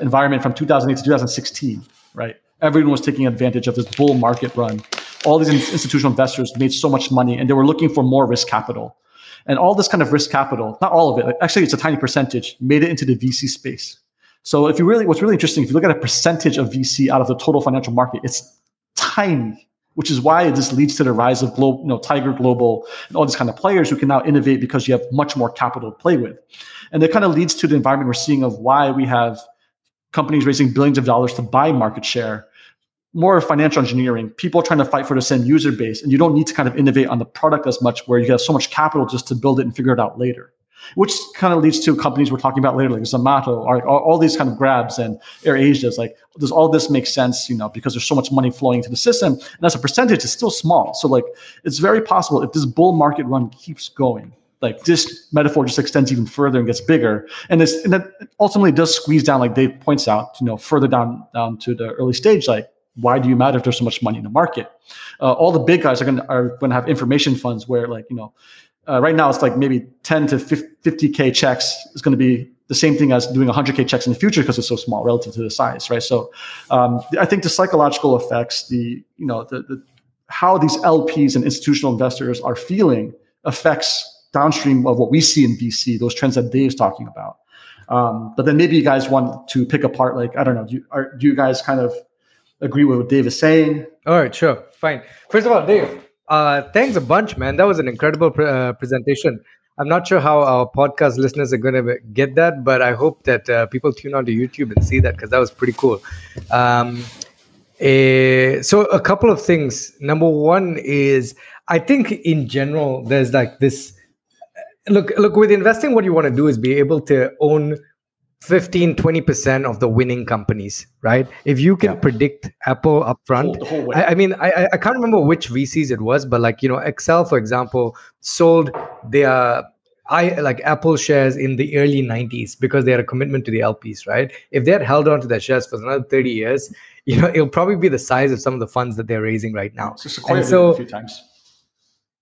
environment from 2008 to 2016, right? Everyone was taking advantage of this bull market run. All these institutional investors made so much money and they were looking for more risk capital. And all this kind of risk capital, not all of it, actually it's a tiny percentage, made it into the VC space. So what's really interesting, if you look at a percentage of VC out of the total financial market, it's tiny, which is why this leads to the rise of Tiger Global and all these kind of players who can now innovate because you have much more capital to play with. And it kind of leads to the environment we're seeing of why we have companies raising billions of dollars to buy market share, more financial engineering, people trying to fight for the same user base, and you don't need to kind of innovate on the product as much where you have so much capital just to build it and figure it out later, which kind of leads to companies we're talking about later, like Zomato, or all these kind of Grabs and AirAsia. It's like, does all this make sense, because there's so much money flowing to the system, and as a percentage, it's still small. So like, it's very possible if this bull market run keeps going, like this metaphor just extends even further and gets bigger. And that ultimately does squeeze down, like Dave points out, further down to the early stage, like, why do you matter if there's so much money in the market? All the big guys are going to have information funds where right now it's like maybe 10 to 50K checks is going to be the same thing as doing 100K checks in the future because it's so small relative to the size, right? So I think the psychological effects, the how these LPs and institutional investors are feeling affects downstream of what we see in VC, those trends that Dave's talking about. But then maybe you guys want to pick apart, like, I don't know, do you guys kind of agree with what Dave is saying? All right, sure, fine. First of all, Dave, thanks a bunch, man. That was an incredible presentation. I'm not sure how our podcast listeners are going to get that, but I hope that people tune onto YouTube and see that, because that was pretty cool. So a couple of things. Number one is, I think in general, there's like this, look, with investing, what you want to do is be able to own 15, 20% of the winning companies, right? If you can predict Apple upfront, I can't remember which VCs it was, but like, Excel, for example, sold their Apple shares in the early 90s because they had a commitment to the LPs, right? If they had held on to their shares for another 30 years, it'll probably be the size of some of the funds that they're raising right now. It's just a few times.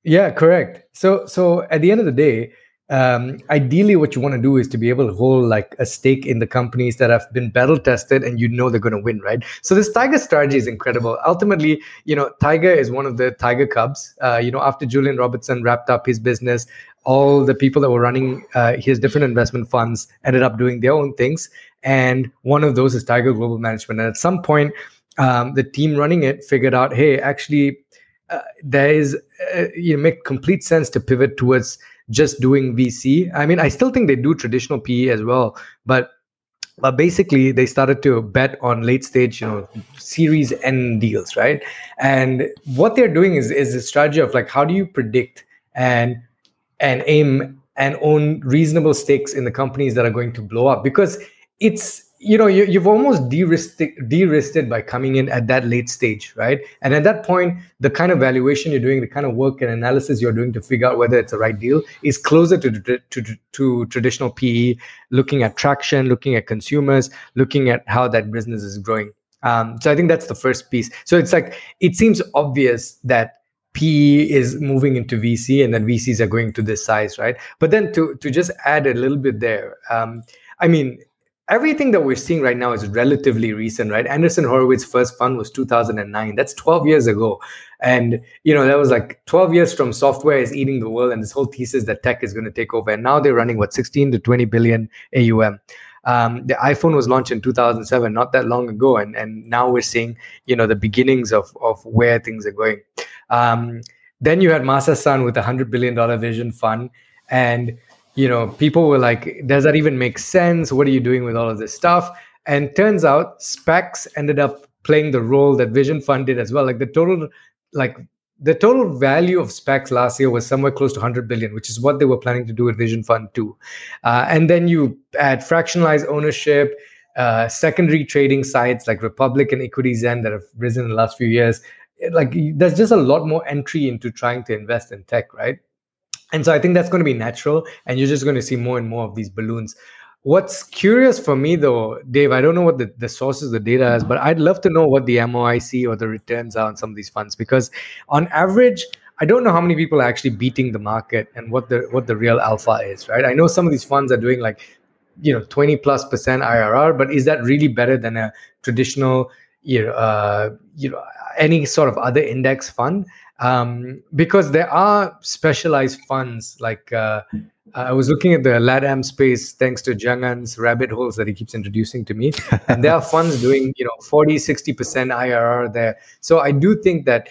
Yeah, correct. So at the end of the day, ideally what you want to do is to be able to hold like a stake in the companies that have been battle tested and they're going to win, right? So this Tiger strategy is incredible. Ultimately, Tiger is one of the Tiger Cubs. After Julian Robertson wrapped up his business, all the people that were running his different investment funds ended up doing their own things. And one of those is Tiger Global Management. And at some point, the team running it figured out, hey, actually, there is, make complete sense to pivot towards just doing VC. I mean, I still think they do traditional PE as well, but basically they started to bet on late stage, series N deals, right? And what they're doing is a strategy of like, how do you predict and aim and own reasonable stakes in the companies that are going to blow up? Because it's, you've almost de-risked it by coming in at that late stage, right? And at that point, the kind of valuation you're doing, the kind of work and analysis you're doing to figure out whether it's the right deal is closer to traditional PE, looking at traction, looking at consumers, looking at how that business is growing. So I think that's the first piece. So it's like, it seems obvious that PE is moving into VC and then VCs are going to this size, right? But then to just add a little bit there, everything that we're seeing right now is relatively recent, right? Anderson Horowitz's first fund was 2009. That's 12 years ago. And, that was like 12 years from software is eating the world and this whole thesis that tech is going to take over. And now they're running, 16 to 20 billion AUM. The iPhone was launched in 2007, not that long ago. And now we're seeing, the beginnings of where things are going. Then you had Masa-san with $100 billion vision fund. And people were like, does that even make sense? What are you doing with all of this stuff? And turns out SPACs ended up playing the role that Vision Fund did as well. Like the total value of SPACs last year was somewhere close to 100 billion, which is what they were planning to do with Vision Fund 2. And then you add fractionalized ownership, secondary trading sites like Republic and Equity Zen that have risen in the last few years. like there's just a lot more entry into trying to invest in tech, right? And so I think that's going to be natural, and you're just going to see more and more of these balloons. What's curious for me, though, Dave, I don't know what the sources, the data is, but I'd love to know what the MOIC or the returns are on some of these funds, because on average, I don't know how many people are actually beating the market and what the real alpha is, right? I know some of these funds are doing 20%+ IRR, but is that really better than a traditional, any sort of other index fund? Because there are specialized funds I was looking at the LATAM space thanks to Jiangan's rabbit holes that he keeps introducing to me. And there are funds doing, 40, 60% IRR there. So I do think that,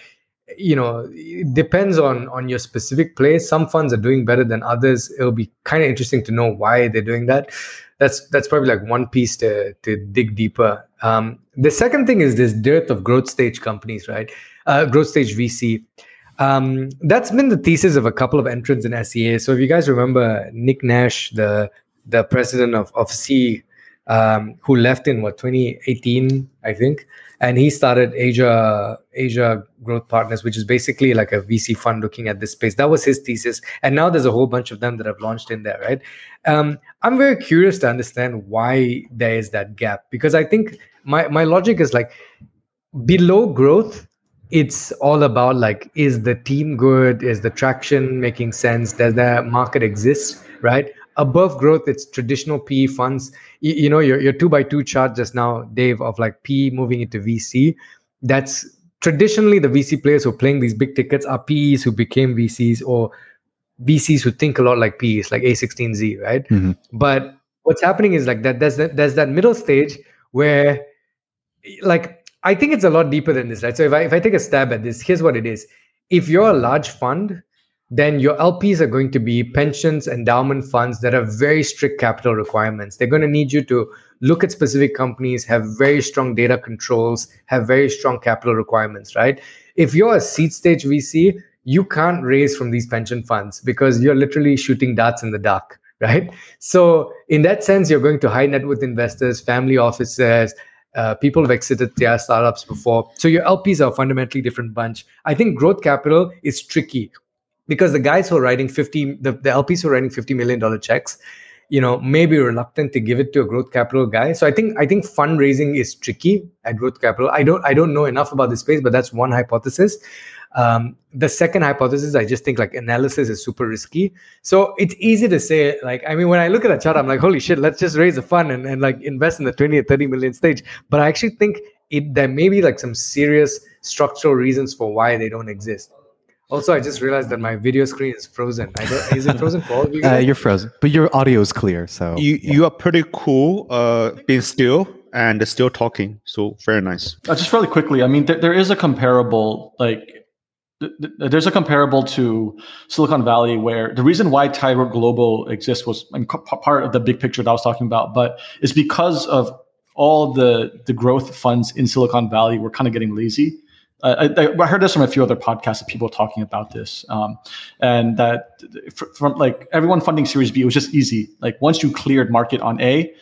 it depends on your specific place. Some funds are doing better than others. It'll be kind of interesting to know why they're doing that. That's probably one piece to dig deeper. The second thing is this dearth of growth stage companies, right? Growth stage VC. That's been the thesis of a couple of entrants in SEA. So if you guys remember Nick Nash, the president of SEA, who left in 2018, I think, and he started Asia Growth Partners, which is basically like a VC fund looking at this space. That was his thesis, and now there's a whole bunch of them that have launched in there, right? I'm very curious to understand why there is that gap, because I think my logic is below growth, it's all about is the team good? Is the traction making sense? Does the market exist, right? Above growth, it's traditional PE funds. Your 2x2 chart just now, Dave, of PE moving into VC. That's traditionally the VC players who are playing these big tickets are PEs who became VCs or VCs who think a lot like PEs, like A16Z, right? Mm-hmm. But what's happening is there's that middle stage where I think it's a lot deeper than this, right? So if I take a stab at this, here's what it is. If you're a large fund, then your LPs are going to be pensions, endowment funds that have very strict capital requirements. They're going to need you to look at specific companies, have very strong data controls, have very strong capital requirements, right? If you're a seed stage VC, you can't raise from these pension funds because you're literally shooting darts in the dark, right? So in that sense, you're going to high net worth investors, family offices, people have exited their startups before. So your LPs are a fundamentally different bunch. I think growth capital is tricky because the guys who are writing the LPs who are writing $50 million checks, may be reluctant to give it to a growth capital guy. So I think fundraising is tricky at growth capital. I don't know enough about this space, but that's one hypothesis. The second hypothesis, I just think analysis is super risky. So it's easy to say, when I look at a chart, I'm like, holy shit, let's just raise a fund and invest in the 20 or 30 million stage. But I actually think there may be some serious structural reasons for why they don't exist. Also, I just realized that my video screen is frozen. Is it frozen for all of you guys? You're frozen, but your audio is clear. So you are pretty cool being still and still talking. So very nice. Just really quickly, there is a comparable, there's a comparable to Silicon Valley where the reason why Tiger Global exists was part of the big picture that I was talking about, but it's because of all the growth funds in Silicon Valley were kind of getting lazy. I heard this from a few other podcasts of people talking about this, and that from everyone funding Series B, it was just easy. Once you cleared market on A,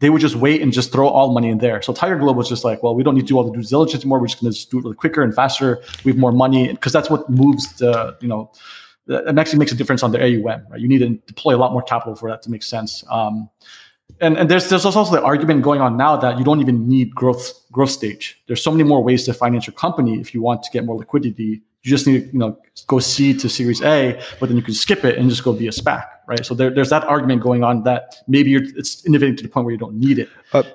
they would just wait and just throw all money in there. So Tiger Global was just we don't need to do all the due diligence anymore. We're just going to just do it really quicker and faster. We have more money because that's what moves it actually makes a difference on the AUM, right? You need to deploy a lot more capital for that to make sense. And there's also the argument going on now that you don't even need growth stage. There's so many more ways to finance your company if you want to get more liquidity. You just need to go C to Series A, but then you can skip it and just go be a SPAC, right? So there's that argument going on that maybe it's innovating to the point where you don't need it.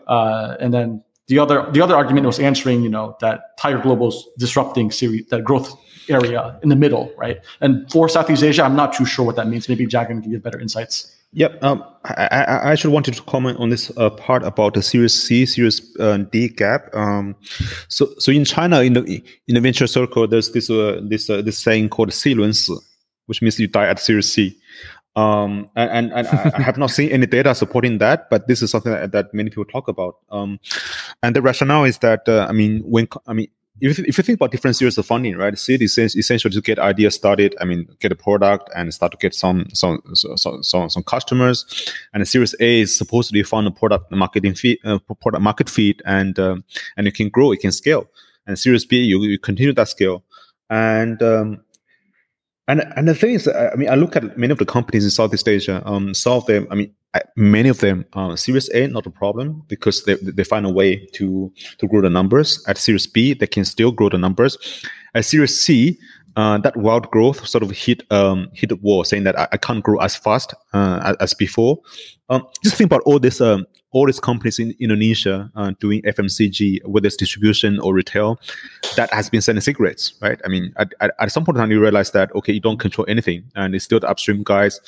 And then the other argument was answering that Tiger Global's disrupting that growth area in the middle, right? And for Southeast Asia, I'm not too sure what that means. Maybe Jagan can give better insights. Yep. I should wanted to comment on this part about the Series C, Series D gap. So in China, in the venture circle, there's this saying called 细轮死, which means you die at Series C. And I have not seen any data supporting that, but this is something that many people talk about. And the rationale is that if you think about different series of funding, right? Seed is essential to get ideas started. Get a product and start to get some customers. And Series A is supposedly fund a product market fit, and it can grow, it can scale. and Series B, you continue that scale. And the thing is, I mean, I look at many of the companies in Southeast Asia. Some of them, I mean, many of them, Series A, not a problem because they find a way to grow the numbers. At Series B, they can still grow the numbers. At Series C, that wild growth sort of hit a wall, saying that I can't grow as fast as before. Just think about all these companies in Indonesia doing FMCG, whether it's distribution or retail, that has been selling cigarettes, right? I mean, at some point in time, you realize that, okay, you don't control anything, and it's still the upstream guys.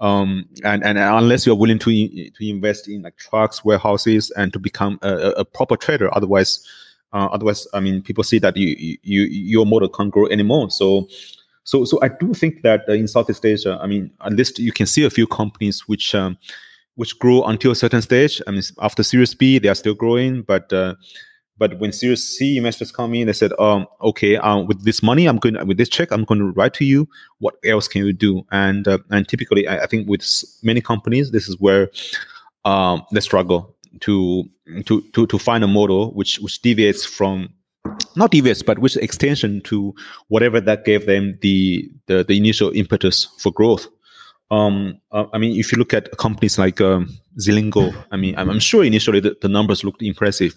And unless you're willing to invest in like trucks, warehouses, and to become a proper trader, otherwise, I mean, people see that your model can't grow anymore. So I do think that in Southeast Asia, I mean, at least you can see a few companies which grow until a certain stage. I mean, after Series B, they are still growing, but when Series C investors come in, they said, okay, with this money, with this check, I'm going to write to you. What else can you do? And typically, I think with many companies, this is where they struggle to find a model which deviates from, not deviates, but which extension to whatever that gave them the initial impetus for growth. I mean, if you look at companies like Zilingo, I mean, I'm sure initially the numbers looked impressive.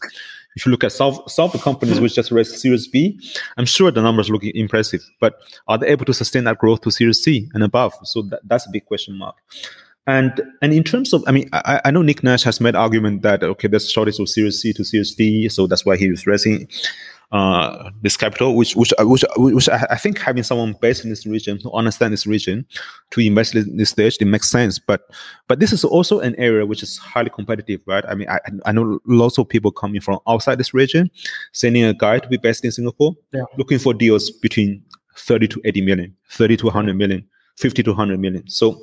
If you look at some of the companies which just raised Series B, I'm sure the numbers look impressive, but are they able to sustain that growth to Series C and above? So that's a big question mark. And in terms of, I mean, I know Nick Nash has made argument that, okay, there's shortage of Series C to Series D, so that's why he was raising this capital, which I think having someone based in this region who understands this region to invest in this stage, it makes sense. But this is also an area which is highly competitive, right? I mean, I know lots of people coming from outside this region, sending a guy to be based in Singapore, looking for deals between 30 to 80 million, 30 to 100 million, 50 to 100 million. So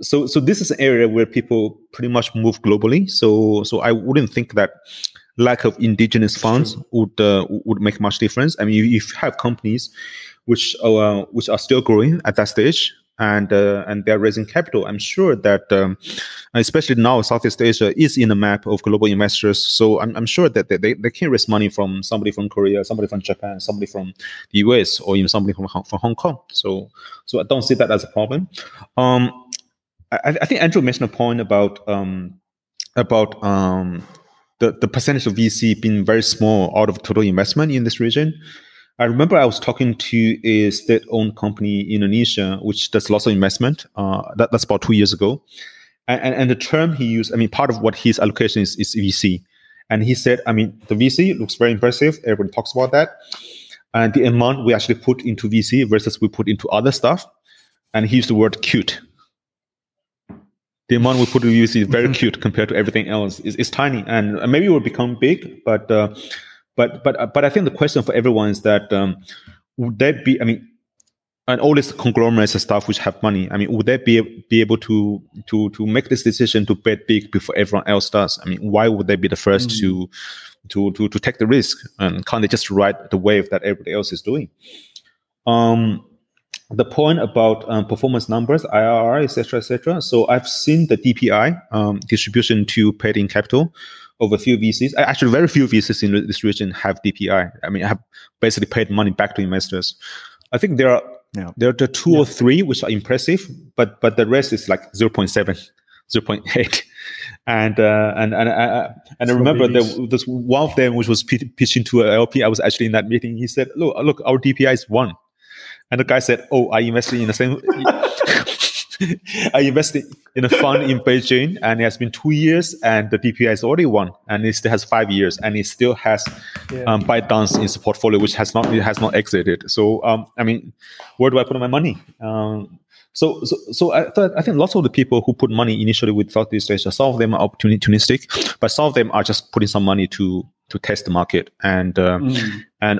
this is an area where people pretty much move globally. So I wouldn't think that lack of indigenous funds would make much difference. I mean, you have companies which are still growing at that stage and they're raising capital. I'm sure that, especially now, Southeast Asia is in the map of global investors. So I'm sure that they can raise money from somebody from Korea, somebody from Japan, somebody from the US, or even somebody from Hong Kong. So I don't see that as a problem. I think Andrew mentioned a point about the percentage of VC being very small out of total investment in this region. I remember I was talking to a state-owned company in Indonesia, which does lots of investment. That's about 2 years ago. And the term he used, I mean, part of what his allocation is VC. And he said, I mean, the VC looks very impressive. Everyone talks about that. And the amount we actually put into VC versus we put into other stuff. And he used the word cute. The amount we put to use is very cute compared to everything else. It's tiny, and maybe it will become big. But I think the question for everyone is that would there be? I mean, and all these conglomerates and stuff which have money. I mean, would they be able to make this decision to bet big before everyone else does? I mean, why would they be the first to take the risk? And can't they just ride the wave that everybody else is doing? The point about performance numbers, IRR, etc., etc. So I've seen the DPI, distribution to paid-in capital, of a few VCs. Actually, very few VCs in this region have DPI. I mean, have basically paid money back to investors. I think there are two or three which are impressive, but the rest is like 0.7, 0.8. And I remember there's one of them which was pitching to an LP. I was actually in that meeting. He said, "Look, our DPI is 1." And the guy said, I invested in the same. I invested in a fund in Beijing, and it has been 2 years, and the DPI is already 1, and it still has 5 years, and it still has ByteDance in its portfolio, which has not exited. So, I mean, where do I put my money? I think lots of the people who put money initially with Southeast Asia, some of them are opportunistic, but some of them are just putting some money to test the market, and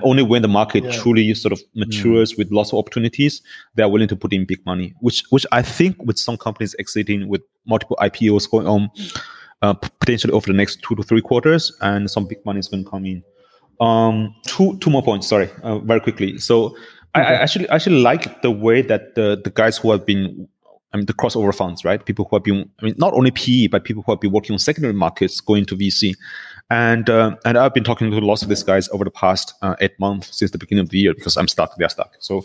only when the market truly sort of matures with lots of opportunities, they are willing to put in big money. Which I think with some companies exiting with multiple IPOs going on, potentially over the next 2 to 3 quarters, and some big money is going to come in. Two more points. Sorry, very quickly. So. I actually like the way that the guys who have been I mean, the crossover funds, right? People who have been, I mean, not only PE, but people who have been working on secondary markets going to VC. And I've been talking to lots of these guys over the past 8 months since the beginning of the year, because I'm stuck, they're stuck. So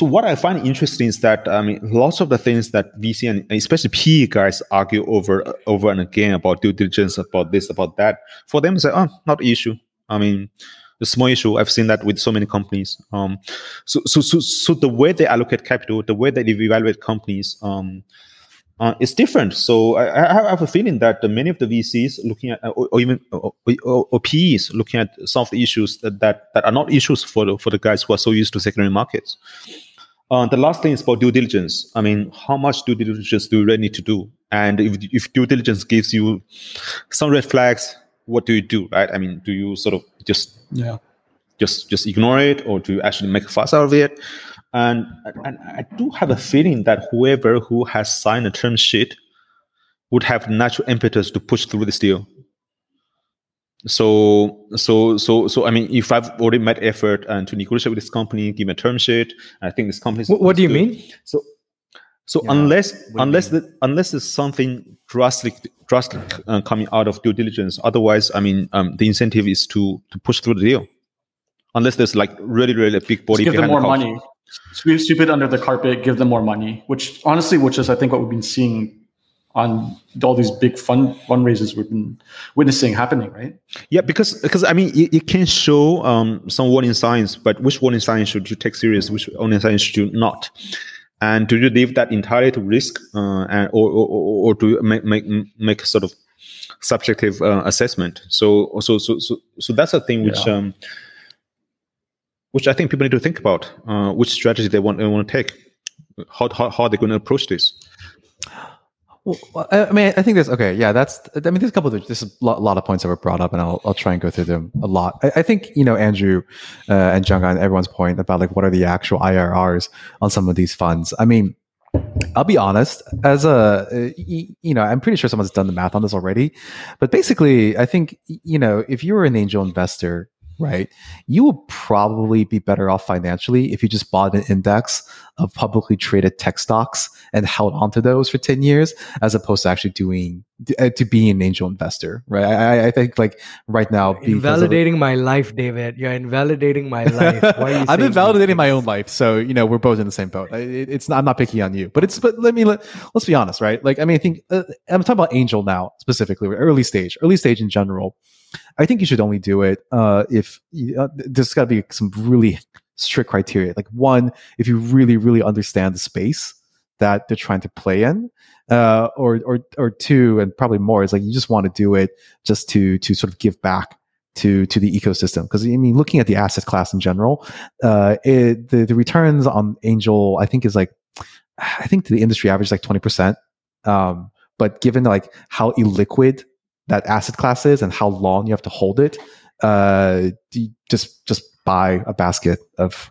what I find interesting is that, I mean, lots of the things that VC and especially PE guys argue over and again about due diligence, about this, about that, for them it's like, oh, not an issue. I mean, a small issue. I've seen that with so many companies. So the way they allocate capital, the way they evaluate companies, it's different. So I have a feeling that many of the VCs looking at, or even PEs looking at some of the issues that are not issues for the guys who are so used to secondary markets. The last thing is about due diligence. I mean, how much due diligence do you really need to do? And if due diligence gives you some red flags, what do you do, right? I mean, do you sort of just ignore it, or do you actually make a fuss out of it? And I do have a feeling that whoever who has signed a term sheet would have natural impetus to push through this deal. So I mean, if I've already made effort and to negotiate with this company, give me a term sheet, I think this company. What do you mean? Unless there's something drastic coming out of due diligence, otherwise, I mean, the incentive is to push through the deal. Unless there's like really, really a big body. Just give them more money. Sweep it under the carpet. Give them more money. Which is I think what we've been seeing on all these big fundraisers we've been witnessing happening, right? Yeah, because I mean, it can show some warning signs, but which warning signs should you take serious? Which warning signs should you not? And do you leave that entirely to risk, or do you make a sort of subjective assessment? So that's a thing which. Yeah. Which I think people need to think about, which strategy they want to take, how they're going to approach this. Well, I mean, I think that's okay. Yeah, there's a couple of there's a lot of points that were brought up, and I'll try and go through them a lot. I think, you know, Andrew and Jiangan, everyone's point about like what are the actual IRRs on some of these funds. I mean, I'll be honest, as I'm pretty sure someone's done the math on this already, but basically, I think, you know, if you were an angel investor, right, you will probably be better off financially if you just bought an index of publicly traded tech stocks and held onto those for 10 years, as opposed to actually to being an angel investor, right? I think like right now, you're invalidating my life, David. You're invalidating my life. Why are you? I've been validating my own life, so you know we're both in the same boat. It's not, I'm not picking on you, but let's be honest, right? Like I mean, I think I'm talking about angel now specifically, early stage in general. I think you should only do it if there's got to be some really strict criteria. Like one, if you really, really understand the space that they're trying to play in, or two, and probably more, is like you just want to do it just to sort of give back to the ecosystem. Because I mean, looking at the asset class in general, the returns on angel I think the industry average is like 20%. But given like how illiquid that asset class is and how long you have to hold it, just buy a basket of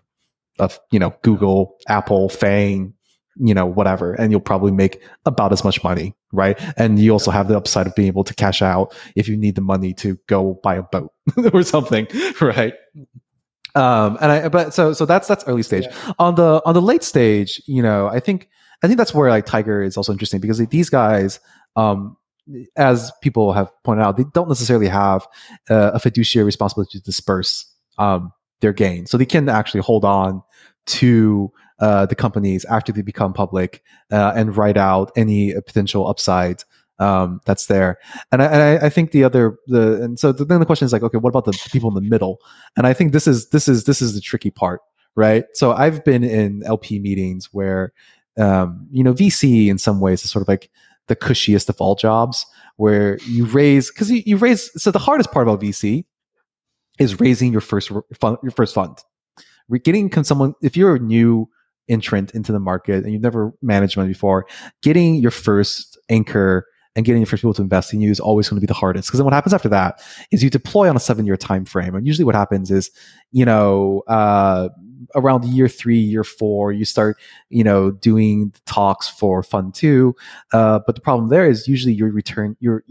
you know, Google, Apple, Fang, you know, whatever, and you'll probably make about as much money, right? And you also have the upside of being able to cash out if you need the money to go buy a boat or something, right? So that's early stage. Yeah. On the late stage, you know, I think that's where like Tiger is also interesting, because like, these guys, as people have pointed out, they don't necessarily have a fiduciary responsibility to disperse their gain. So they can actually hold on to the companies after they become public and write out any potential upside that's there. And I think then the question is like, okay, what about the people in the middle? And I think this is the tricky part, right? So I've been in LP meetings where you know, VC in some ways is sort of like the cushiest of all jobs, where you raise, because you raise. So the hardest part about VC is raising your first fund. If you're a new entrant into the market and you've never managed money before, getting your first anchor and getting your first people to invest in you is always going to be the hardest. Because then what happens after that is you deploy on a 7-year time frame, and usually what happens is, you know, around year 3, year 4, you start, you know, doing the talks for fund 2. But the problem there is usually your return, you're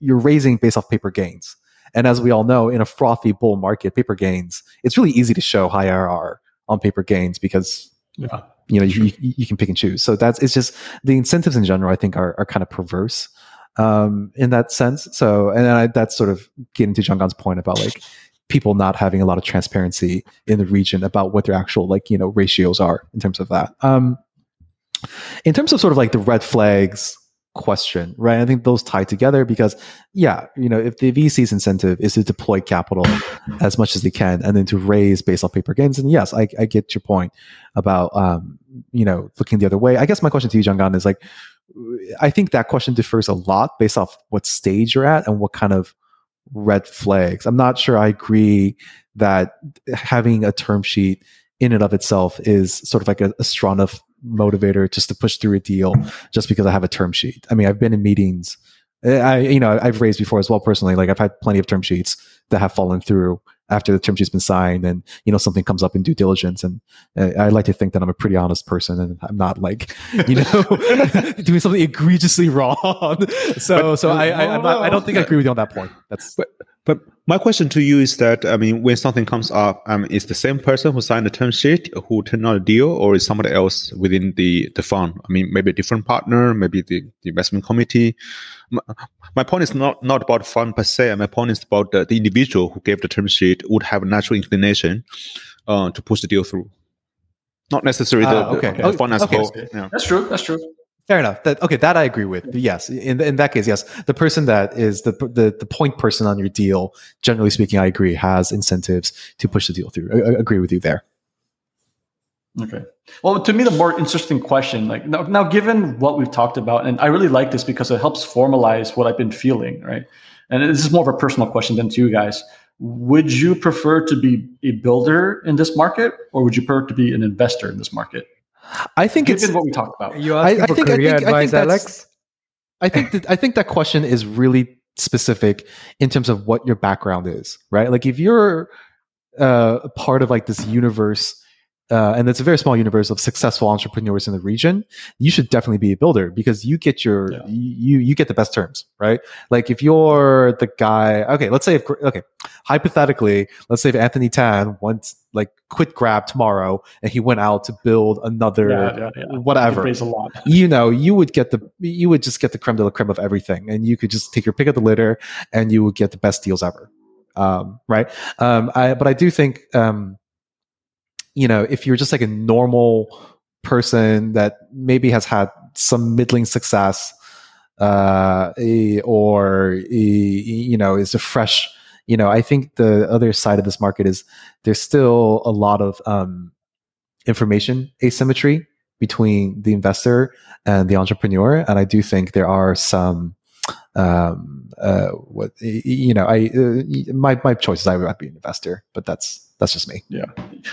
raising based off paper gains. And as we all know, in a frothy bull market, paper gains, it's really easy to show high IRR on paper gains because you know, you can pick and choose. So that's, it's just the incentives in general, I think are kind of perverse in that sense. So, and that's sort of getting to Jiangan's point about like people not having a lot of transparency in the region about what their actual, like, you know, ratios are in terms of that. In terms of sort of like the red flags question, right? I think those tie together because, yeah, you know, if the VC's incentive is to deploy capital as much as they can and then to raise based off paper gains, and yes, I get your point about, you know, looking the other way. I guess my question to you, Jiangan, is like, I think that question differs a lot based off what stage you're at and what kind of red flags. I'm not sure I agree that having a term sheet in and of itself is sort of like a strong enough motivator just to push through a deal just because I have a term sheet. I mean, I've been in meetings. I've raised before as well personally. Like I've had plenty of term sheets that have fallen through after the term sheet's been signed, and you know something comes up in due diligence. And I like to think that I'm a pretty honest person, and I'm not like you know doing something egregiously wrong. I don't think I agree with you on that point. But my question to you is that, I mean, when something comes up, is the same person who signed the term sheet who turned on a deal, or is somebody else within the fund? I mean, maybe a different partner, maybe the investment committee. My point is not about fund per se. My point is about the individual who gave the term sheet would have a natural inclination to push the deal through. Not necessarily the fund as a whole. Yeah. That's true. Fair enough. That I agree with. Yes, in that case, yes, the person that is the point person on your deal, generally speaking, I agree, has incentives to push the deal through. I agree with you there. Okay. Well, to me, the more interesting question, like now, given what we've talked about, and I really like this because it helps formalize what I've been feeling, right? And this is more of a personal question than to you guys. Would you prefer to be a builder in this market, or would you prefer to be an investor in this market? I think it's what we talked about. You asking for career advice, Alex? I think that question is really specific in terms of what your background is, right? Like if you're a part of like this universe, and it's a very small universe of successful entrepreneurs in the region, you should definitely be a builder because you get you get the best terms, right? Like if you're the guy, let's say if Anthony Tan wants like quit Grab tomorrow and he went out to build another whatever, pays a lot. You know, you would just get the creme de la creme of everything, and you could just take your pick of the litter and you would get the best deals ever. Right. But I do think, you know, if you're just like a normal person that maybe has had some middling success, you know, is a fresh, you know, I think the other side of this market is there's still a lot of information asymmetry between the investor and the entrepreneur, and I do think there are some. My choice is I would be an investor, but that's just me. Yeah.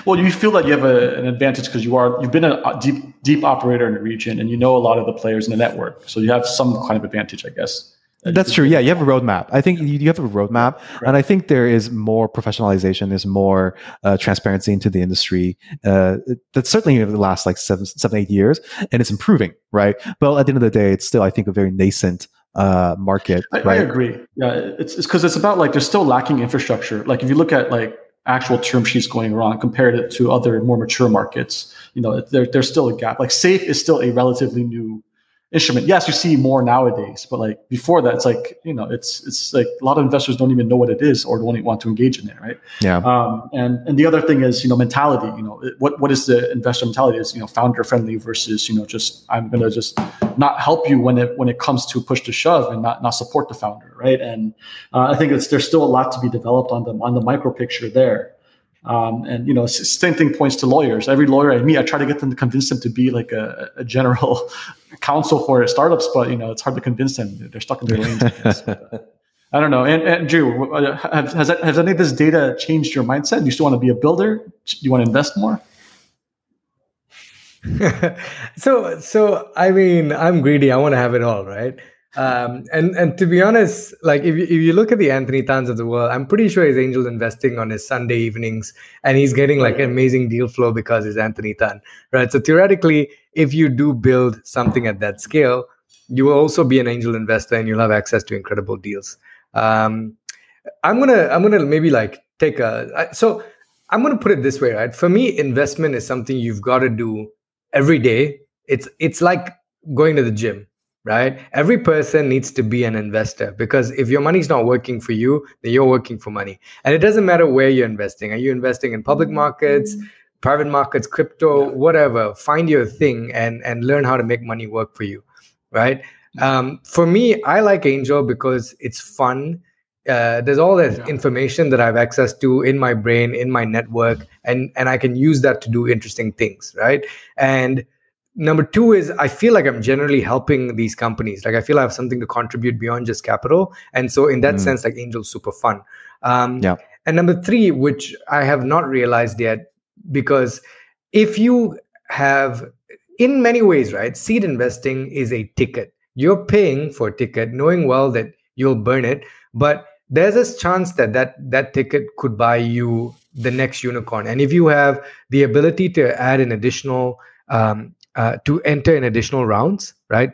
Well, you feel that you have an advantage because you've been a deep operator in the region, and you know a lot of the players in the network, so you have some kind of advantage, I guess. That's true. Yeah, you have a roadmap. I think you have a roadmap, right. And I think there is more professionalization. There's more transparency into the industry. That's certainly over the last like 7, 8 years, and it's improving, right? But at the end of the day, it's still, I think, a very nascent market. Right? I agree. Yeah, it's because it's about like there's still lacking infrastructure. Like if you look at like actual term sheets going wrong, compared it to other more mature markets, you know, there's still a gap. Like SAFE is still a relatively new instrument. Yes, you see more nowadays, but like before that, it's like, you know, it's like a lot of investors don't even know what it is or don't even want to engage in it, right? Yeah. And the other thing is, you know, mentality. You know, what is the investor mentality? Is, you know, founder friendly versus, you know, just I'm gonna just not help you when it comes to push to shove and not support the founder, right? And I think there's still a lot to be developed on the micro picture there. And you know, same thing points to lawyers. Every lawyer I meet, I try to get them to convince them to be like a general counsel for startups, but you know, it's hard to convince them. They're stuck in their lanes. I don't know. And Drew, has any of this data changed your mindset? Do you still want to be a builder? Do you want to invest more? So I mean, I'm greedy. I want to have it all, right? And to be honest, like if you look at the Anthony Tans of the world, I'm pretty sure he's angel investing on his Sunday evenings, and he's getting like an amazing deal flow because he's Anthony Tan, right? So theoretically, if you do build something at that scale, you will also be an angel investor and you'll have access to incredible deals. I'm gonna maybe like take a so I'm gonna put it this way, right? For me, investment is something you've got to do every day. It's like going to the gym, right? Every person needs to be an investor, because if your money's not working for you, then you're working for money. And it doesn't matter where you're investing. Are you investing in public markets, private markets, crypto, whatever? Find your thing and learn how to make money work for you, right? For me, I like Angel because it's fun. There's all that information that I have access to in my brain, in my network, and I can use that to do interesting things, right? And number two is I feel like I'm generally helping these companies. Like I feel I have something to contribute beyond just capital. And so in that sense, like Angel's super fun. And number three, which I have not realized yet, because if you have, in many ways, right, seed investing is a ticket. You're paying for a ticket, knowing well that you'll burn it. But there's this chance that that ticket could buy you the next unicorn. And if you have the ability to add an additional to enter in additional rounds, right?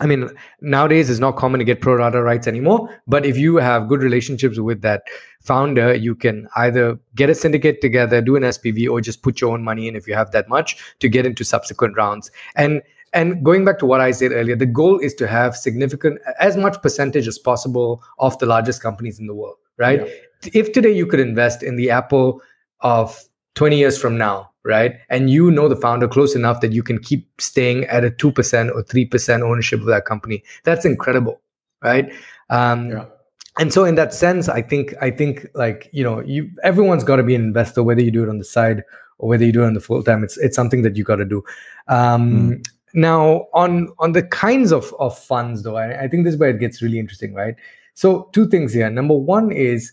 I mean, nowadays it's not common to get pro rata rights anymore, but if you have good relationships with that founder, you can either get a syndicate together, do an SPV, or just put your own money in if you have that much to get into subsequent rounds. And going back to what I said earlier, the goal is to have significant, as much percentage as possible of the largest companies in the world, right? Yeah. If today you could invest in the Apple of 20 years from now, right? And you know the founder close enough that you can keep staying at a 2% or 3% ownership of that company. That's incredible, right? And so in that sense, I think like, you know, everyone's got to be an investor, whether you do it on the side or whether you do it on the full time. It's something that you got to do. Now, on the kinds of funds, though, I think this is where it gets really interesting, right? So two things here. Number one is...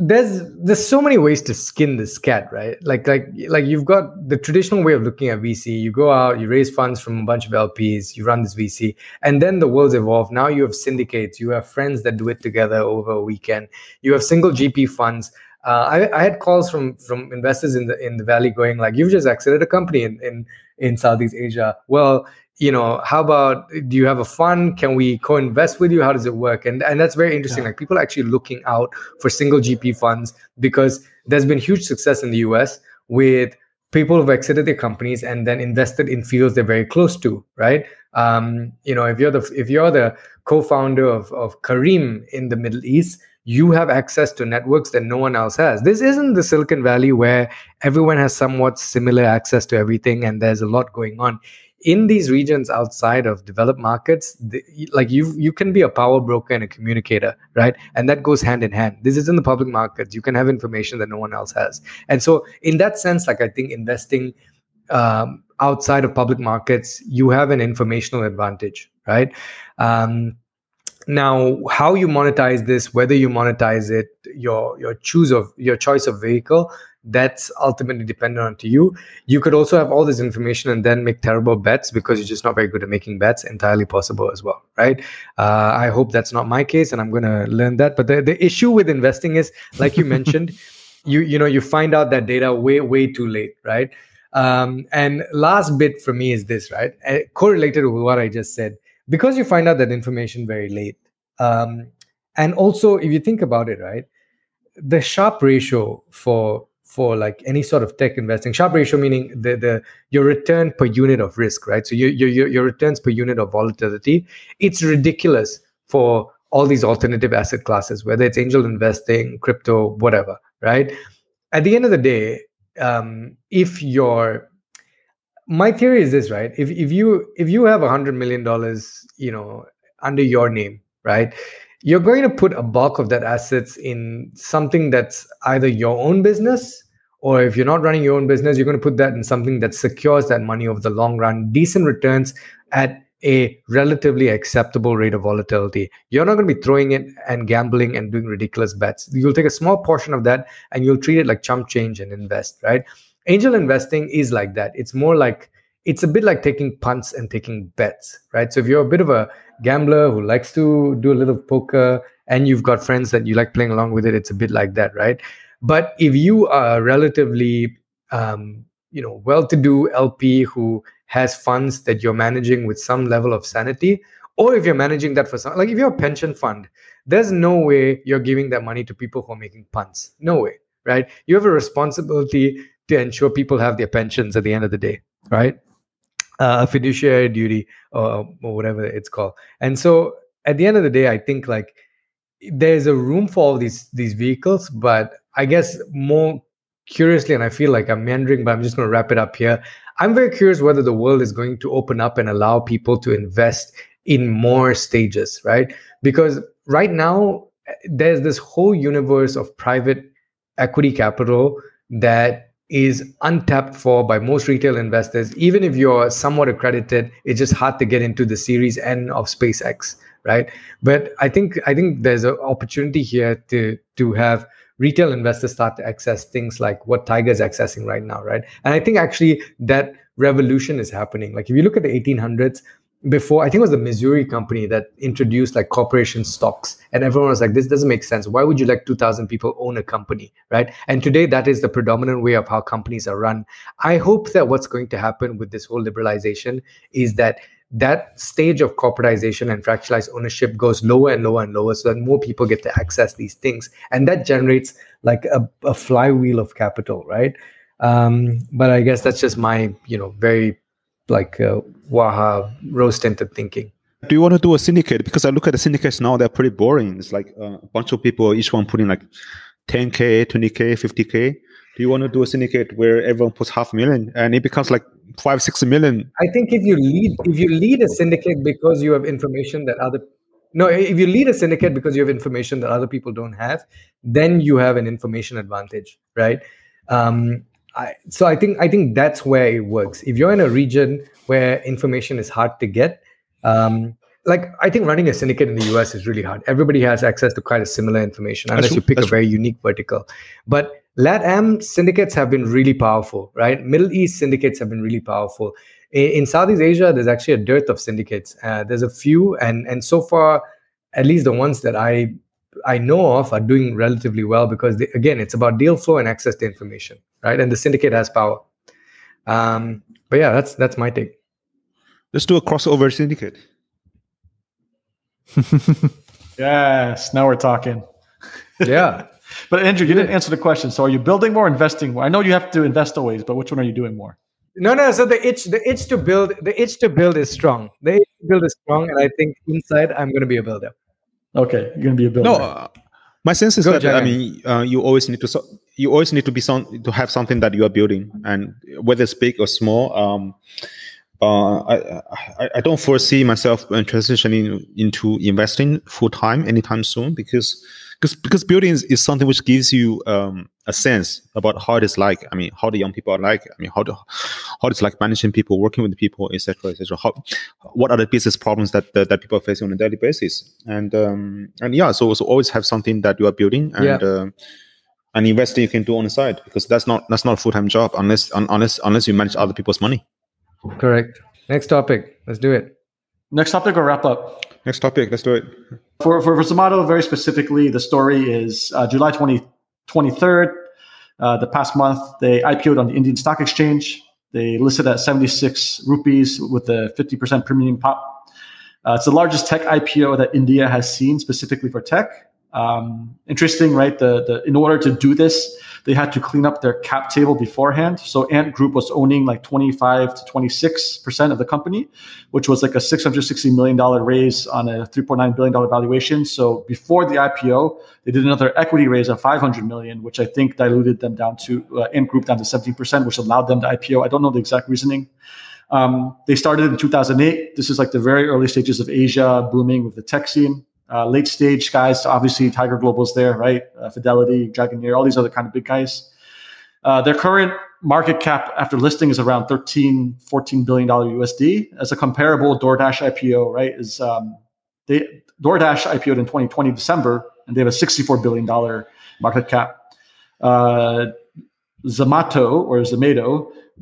There's so many ways to skin this cat, right? Like you've got the traditional way of looking at VC. You go out, you raise funds from a bunch of LPs, you run this VC, and then the world's evolved. Now you have syndicates, you have friends that do it together over a weekend. You have single GP funds. I had calls from investors in the Valley going like, "You've just exited a company in Southeast Asia. Well, you know, how about, do you have a fund? Can we co-invest with you? How does it work?" And that's very interesting. Like people are actually looking out for single GP funds because there's been huge success in the US with people who've exited their companies and then invested in fields they're very close to, right? You know, if you're the co-founder of Karim in the Middle East, you have access to networks that no one else has. This isn't the Silicon Valley where everyone has somewhat similar access to everything and there's a lot going on. In these regions outside of developed markets, you can be a power broker and a communicator, right? And that goes hand in hand. This is in the public markets. You can have information that no one else has. And so in that sense, like I think investing outside of public markets, you have an informational advantage, right? Now, how you monetize this, whether you monetize it, your choice of vehicle, that's ultimately dependent on to you. You could also have all this information and then make terrible bets because you're just not very good at making bets. Entirely possible as well, right? I hope that's not my case, and I'm going to learn that. But the issue with investing is, like you mentioned, you find out that data way too late, right? And last bit for me is this, right? Correlated with what I just said. Because you find out that information very late. And also, if you think about it, right, the Sharpe ratio for like any sort of tech investing, Sharpe ratio meaning your return per unit of risk, right? So your returns per unit of volatility, it's ridiculous for all these alternative asset classes, whether it's angel investing, crypto, whatever, right? At the end of the day, my theory is this, right? If you have $100 million, you know, under your name, right, you're going to put a bulk of that assets in something that's either your own business, or if you're not running your own business, you're going to put that in something that secures that money over the long run, decent returns at a relatively acceptable rate of volatility. You're not going to be throwing it and gambling and doing ridiculous bets. You'll take a small portion of that and you'll treat it like chump change and invest, right? Angel investing is like that. It's more like, it's a bit like taking punts and taking bets, right? So if you're a bit of a gambler who likes to do a little poker and you've got friends that you like playing along with it, it's a bit like that, right? But if you are relatively, well-to-do LP who has funds that you're managing with some level of sanity, or if you're managing that for some, like if you're a pension fund, there's no way you're giving that money to people who are making punts. No way. right? You have a responsibility to ensure people have their pensions at the end of the day, right? A fiduciary duty or whatever it's called. And so at the end of the day, I think like there's a room for all these vehicles, but I guess more curiously, and I feel like I'm meandering, but I'm just going to wrap it up here. I'm very curious whether the world is going to open up and allow people to invest in more stages, right? Because right now, there's this whole universe of private equity capital that is untapped for by most retail investors. Even if you're somewhat accredited, it's just hard to get into the Series N of SpaceX, right? But I think there's an opportunity here to have retail investors start to access things like what Tiger's accessing right now, right? And I think actually that revolution is happening. Like if you look at the 1800s, before, I think it was the Missouri company that introduced like corporation stocks, and everyone was like, this doesn't make sense. Why would you let 2,000 people own a company, right? And today that is the predominant way of how companies are run. I hope that what's going to happen with this whole liberalization is that stage of corporatization and fractionalized ownership goes lower and lower and lower, so that more people get to access these things. And that generates like a flywheel of capital, right? But I guess that's just my, very like Waha rose-tinted thinking. Do you want to do a syndicate? Because I look at the syndicates now, they're pretty boring. It's like a bunch of people, each one putting like 10K, 20K, 50K. Do you want to do a syndicate where everyone puts $500,000 and it becomes like 5-6 million? I think if you lead a syndicate because you have information that if you lead a syndicate because you have information that other people don't have, then you have an information advantage, right? So I think that's where it works. If you're in a region where information is hard to get, like I think running a syndicate in the US is really hard. Everybody has access to quite a similar information unless you pick a very unique vertical. But LatAm syndicates have been really powerful, right? Middle East syndicates have been really powerful. In Southeast Asia, there's actually a dearth of syndicates. There's a few, and so far, at least the ones that I know of are doing relatively well because, it's about deal flow and access to information, right? And the syndicate has power. But yeah, that's my take. Let's do a crossover syndicate. Yes, now we're talking. Yeah. But Andrew, you didn't answer the question. So are you building more, investing more? I know you have to invest always, but which one are you doing more? No. So the itch to build is strong. The itch to build is strong, and I think inside I'm going to be a builder. Okay, you're going to be a builder. No, my sense is Jiangan. You always need to have something that you are building, and whether it's big or small. I don't foresee myself transitioning into investing full time anytime soon because building is something which gives you a sense about how it is like. I mean, how the young people are like. I mean, how it's like managing people, working with people, etc., etc. What are the business problems that people are facing on a daily basis? So always have something that you are building and investing you can do on the side, because that's not a full time job unless you manage other people's money. Correct. Next topic. Let's do it. Next topic or wrap up? Next topic. Let's do it. For Zomato, very specifically, the story is July 23rd. The past month, they IPO'd on the Indian Stock Exchange. They listed at 76 rupees with a 50% premium pop. It's the largest tech IPO that India has seen, specifically for tech. Interesting, right? In order to do this, they had to clean up their cap table beforehand. So Ant Group was owning like 25 to 26% of the company, which was like a $660 million raise on a $3.9 billion valuation. So before the IPO, they did another equity raise of $500 million, which I think diluted them down to Ant Group down to 17%, which allowed them to IPO. I don't know the exact reasoning. They started in 2008. This is like the very early stages of Asia booming with the tech scene. Late stage guys, obviously Tiger Global's there, right? Fidelity, Dragoneer, all these other kind of big guys. Their current market cap after listing is around $13-14 billion USD. As a comparable, DoorDash IPO, right, is DoorDash IPO'd in 2020 December, and they have a $64 billion market cap. Zomato,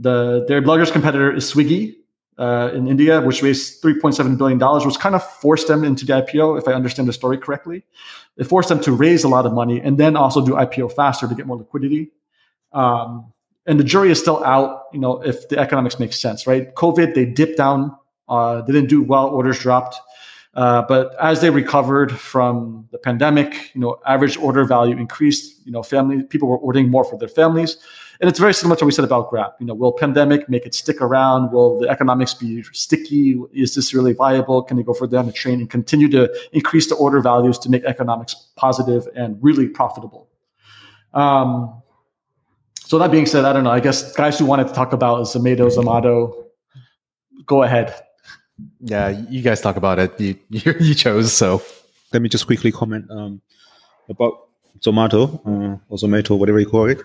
their largest competitor is Swiggy. In India, which raised $3.7 billion, which kind of forced them into the IPO, if I understand the story correctly. It forced them to raise a lot of money and then also do IPO faster to get more liquidity. And the jury is still out, if the economics makes sense, right? COVID, they dipped down, didn't do well, orders dropped. But as they recovered from the pandemic, average order value increased. People were ordering more for their families, and it's very similar to what we said about Grab. Will pandemic make it stick around? Will the economics be sticky? Is this really viable? Can they go further down the train and continue to increase the order values to make economics positive and really profitable? So that being said, I don't know. I guess guys who wanted to talk about Zomato, go ahead. Yeah, you guys talk about it. You chose, so. Let me just quickly comment about Zomato, or Zomato, whatever you call it.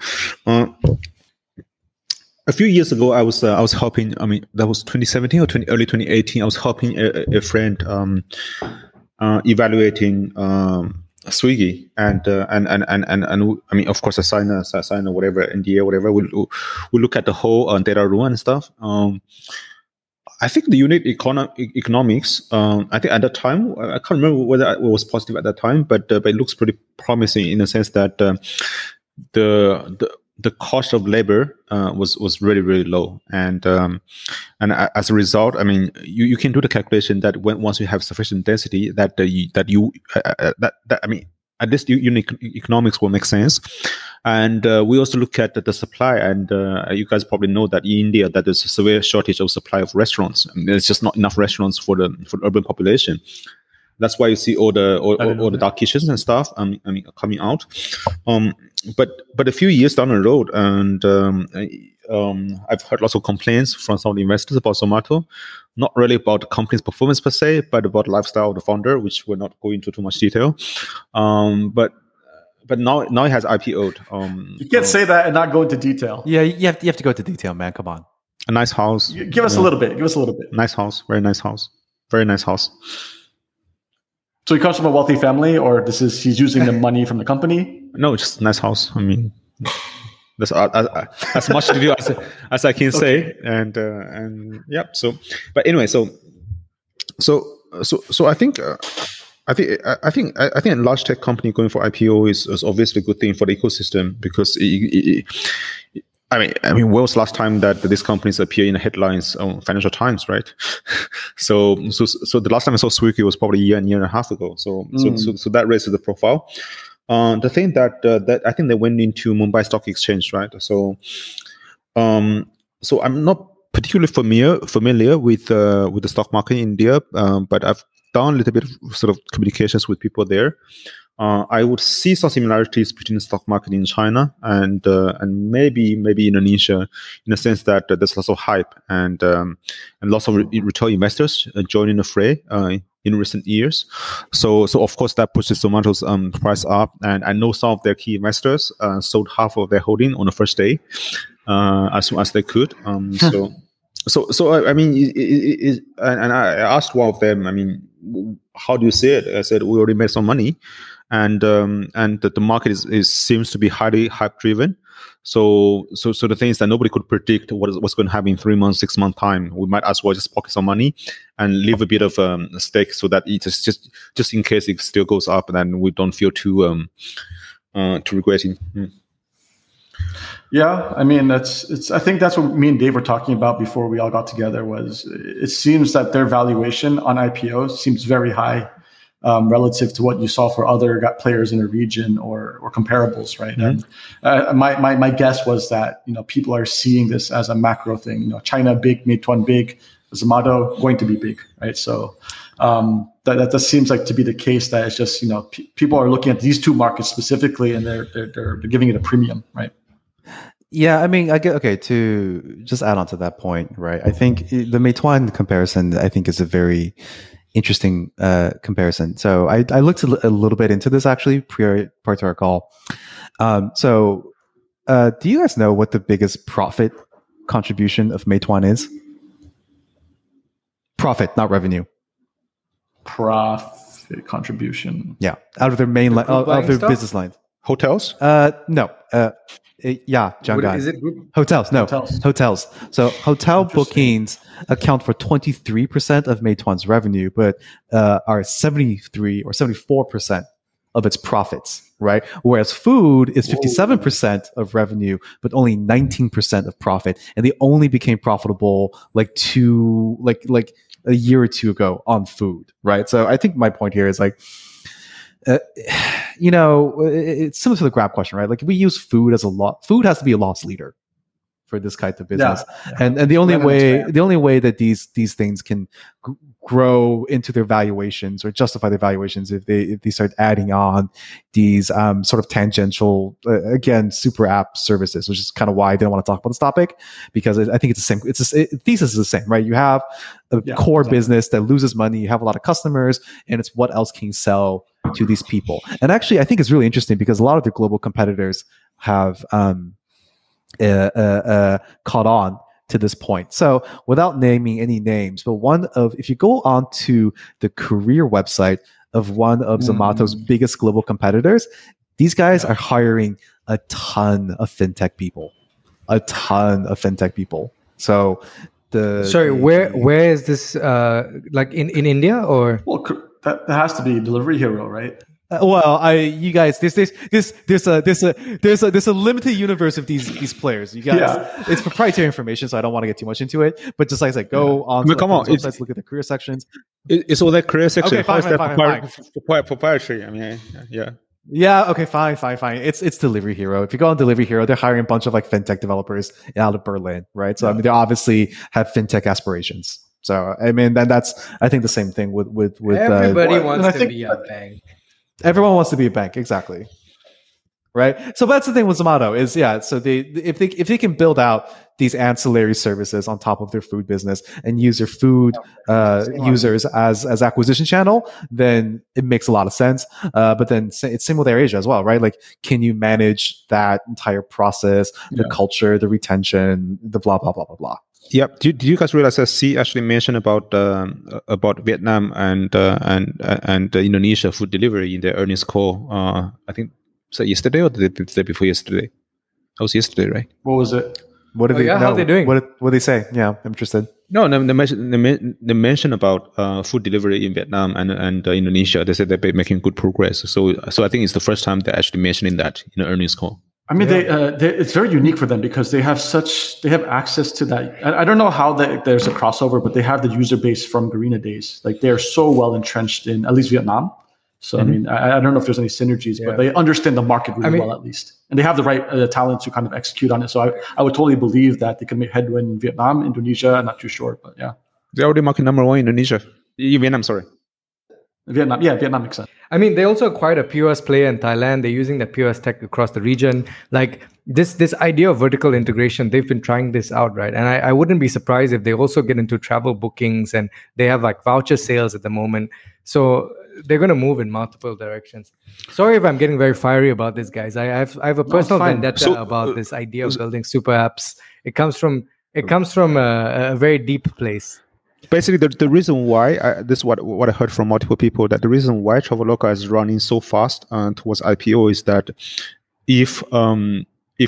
A few years ago, I was helping, that was 2017 or early 2018, I was helping a friend evaluating Swiggy and of course I sign whatever NDA whatever. We'll look at the whole data room and stuff. I think the unit economics. I think at that time I can't remember whether it was positive at that time, but it looks pretty promising in the sense that the cost of labor was really, really low, and as a result, you can do the calculation that once you have sufficient density, at least unit economics will make sense. And we also look at the supply, and you guys probably know that in India that there's a severe shortage of supply of restaurants. There's just not enough restaurants for the urban population. That's why you see all the dark kitchens and stuff. Coming out. But a few years down the road, and I've heard lots of complaints from some of the investors about Zomato, not really about the company's performance per se, but about lifestyle of the founder, which we're not going into too much detail. But now it has IPO'd. You can't say that and not go into detail. Yeah, you have to go into detail, man. Come on. A nice house. Give us a little bit. Nice house. Very nice house. Very nice house. So he comes from a wealthy family, or he's using the money from the company? No, just nice house. That's as much to do as I can say. And yeah. So I think a large tech company going for IPO is obviously a good thing for the ecosystem, because when was the last time that these companies appear in the headlines on Financial Times, right? so the last time I saw Swiggy was probably a year and a half ago. So that raises the profile. The thing that I think they went into Mumbai Stock Exchange, right? So I'm not particularly familiar with the stock market in India, but I've done a little bit of sort of communications with people there. I would see some similarities between the stock market in China and maybe Indonesia, in the sense that there's lots of hype and lots of retail investors joining the fray in recent years. So of course that pushes Zomato's price up. And I know some of their key investors sold half of their holding on the first day, as soon as they could. And I asked one of them, how do you see it? I said, we already made some money, and the market seems to be highly hype driven. So the thing is that nobody could predict what's going to happen in 3 months, 6 months time. We might as well just pocket some money and leave a bit of a stake, so that it's just in case it still goes up, and then we don't feel too regretting. Yeah, I think that's what me and Dave were talking about before we all got together. Was it seems that their valuation on IPO seems very high relative to what you saw for other players in the region or comparables, right? Mm-hmm. And my guess was that people are seeing this as a macro thing. China big, Meituan big, Zomato going to be big, right? So that seems like to be the case. That it's just people are looking at these two markets specifically, and they're giving it a premium, right? Yeah, to just add on to that point, right? I think the Meituan comparison, I think, is a very interesting comparison. So I looked a little bit into this actually prior to our call. So do you guys know what the biggest profit contribution of Meituan is? Profit, not revenue. Profit contribution. Yeah, out of their business lines. Hotels? No. Yeah, Jiangan. Is it group? Hotels? No, hotels. So hotel bookings account for 23% of Meituan's revenue, but are 73 or 74% of its profits, right? Whereas food is 57% of revenue, but only 19% of profit, and they only became profitable like a year or two ago on food, right? So I think my point here is like, it's similar to the Grab question, right? Like we use food as a lot. Food has to be a loss leader for this kind of business. Yeah. And the only way that these things can grow into their valuations or justify their valuations if they start adding on these sort of tangential, again, super app services, which is kind of why I didn't want to talk about this topic, because I think it's the same. Thesis is the same, right? You have a core business that loses money. You have a lot of customers, and it's what else can you sell to these people? And actually, I think it's really interesting because a lot of the global competitors have caught on to this point. So without naming any names, but if you go on to the career website of one of Zomato's biggest global competitors, these guys are hiring a ton of fintech people. So where is this like in India or? Well, that has to be Delivery Hero, right? There's a limited universe of these players. You guys, it's proprietary information, so I don't want to get too much into it. But just like go on to websites, look at the career sections. It's all that career section. Okay, fine. Proprietary. I mean, yeah. Yeah. Okay. Fine. It's Delivery Hero. If you go on Delivery Hero, they're hiring a bunch of like fintech developers out of Berlin, right? So I mean, they obviously have fintech aspirations. So I mean, I think the same thing with everybody wants to be a bank. Everyone wants to be a bank, exactly, right? So that's the thing with Zomato is, so if they can build out these ancillary services on top of their food business and use their food users as acquisition channel, then it makes a lot of sense. But then it's same with AirAsia as well, right? Like, can you manage that entire process, the culture, the retention, the blah, blah, blah, blah, blah? Yep. Do you guys realize that C actually mentioned about Vietnam and Indonesia food delivery in their earnings call? I think so yesterday or the day before yesterday. That was yesterday, right? What was it? How are they doing? What they say? Yeah, I'm interested. No, they mention about food delivery in Vietnam and Indonesia. They said they've been making good progress. So I think it's the first time they're actually mentioning that in an earnings call. I mean, they it's very unique for them because they have access to that. I don't know how there's a crossover, but they have the user base from Garena days. Like they are so well entrenched in at least Vietnam. So I mean, I don't know if there's any synergies, but they understand the market really well at least, and they have the right talent to kind of execute on it. So I would totally believe that they can make headway in Vietnam, Indonesia. I'm not too sure, but yeah, they're already market number one in Indonesia. Vietnam makes sense. I mean, they also acquired a POS player in Thailand. They're using the POS tech across the region. Like this idea of vertical integration, they've been trying this out, right? And I wouldn't be surprised if they also get into travel bookings and they have like voucher sales at the moment. So they're going to move in multiple directions. Sorry if I'm getting very fiery about this, guys. I have a personal vendetta about this idea of building super apps. It comes from a very deep place. Basically, the reason why this is what I heard from multiple people, that the reason why Traveloka is running so fast towards IPO is that if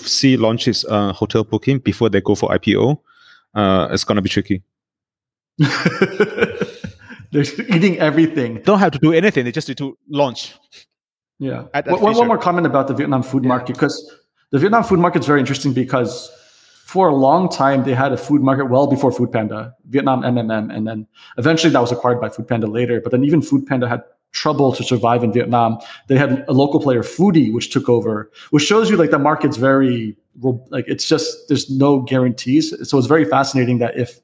C launches hotel booking before they go for IPO, it's gonna be tricky. They're eating everything. They don't have to do anything; they just need to launch. Yeah. One more comment about the Vietnam food market, because the Vietnam food market is very interesting because. For a long time, they had a food market well before Food Panda, Vietnam MMM, and then eventually that was acquired by Food Panda later. But then even Food Panda had trouble to survive in Vietnam. They had a local player, Foodie, which took over, which shows you like the market's very it's just there's no guarantees. So it's very fascinating that if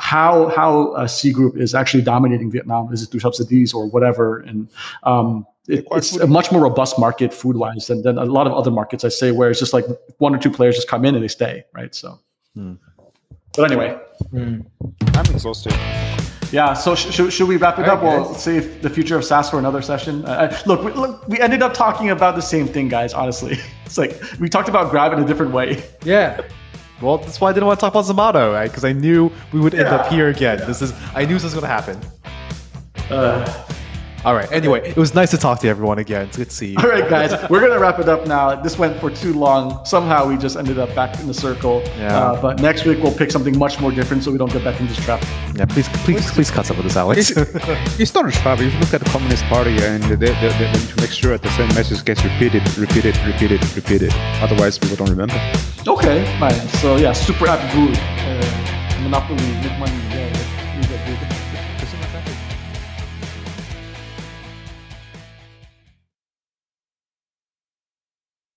how C Group is actually dominating Vietnam is it through subsidies or whatever, and it's a much more robust market food-wise than a lot of other markets, I say, where it's just like one or two players just come in and they stay, right? So, But anyway. I'm exhausted. Yeah, so should we wrap it up? We'll save the future of SaaS for another session. Look, we ended up talking about the same thing, guys, honestly. It's like we talked about Grab in a different way. Yeah. Well, that's why I didn't want to talk about Zomato, right? Because I knew we would end up here again. Yeah. I knew this was going to happen. All right. Anyway, it was nice to talk to everyone again. It's good to see you. All right, guys. We're going to wrap it up now. This went for too long. Somehow we just ended up back in the circle. Yeah. But next week, we'll pick something much more different so we don't get back into this trap. Yeah, please cut some of this, Alex. It's not a trap. If you look at the Communist Party, and they need to make sure that the same message gets repeated. Otherwise, people don't remember. Okay. Fine. So, super app good. Monopoly, make money.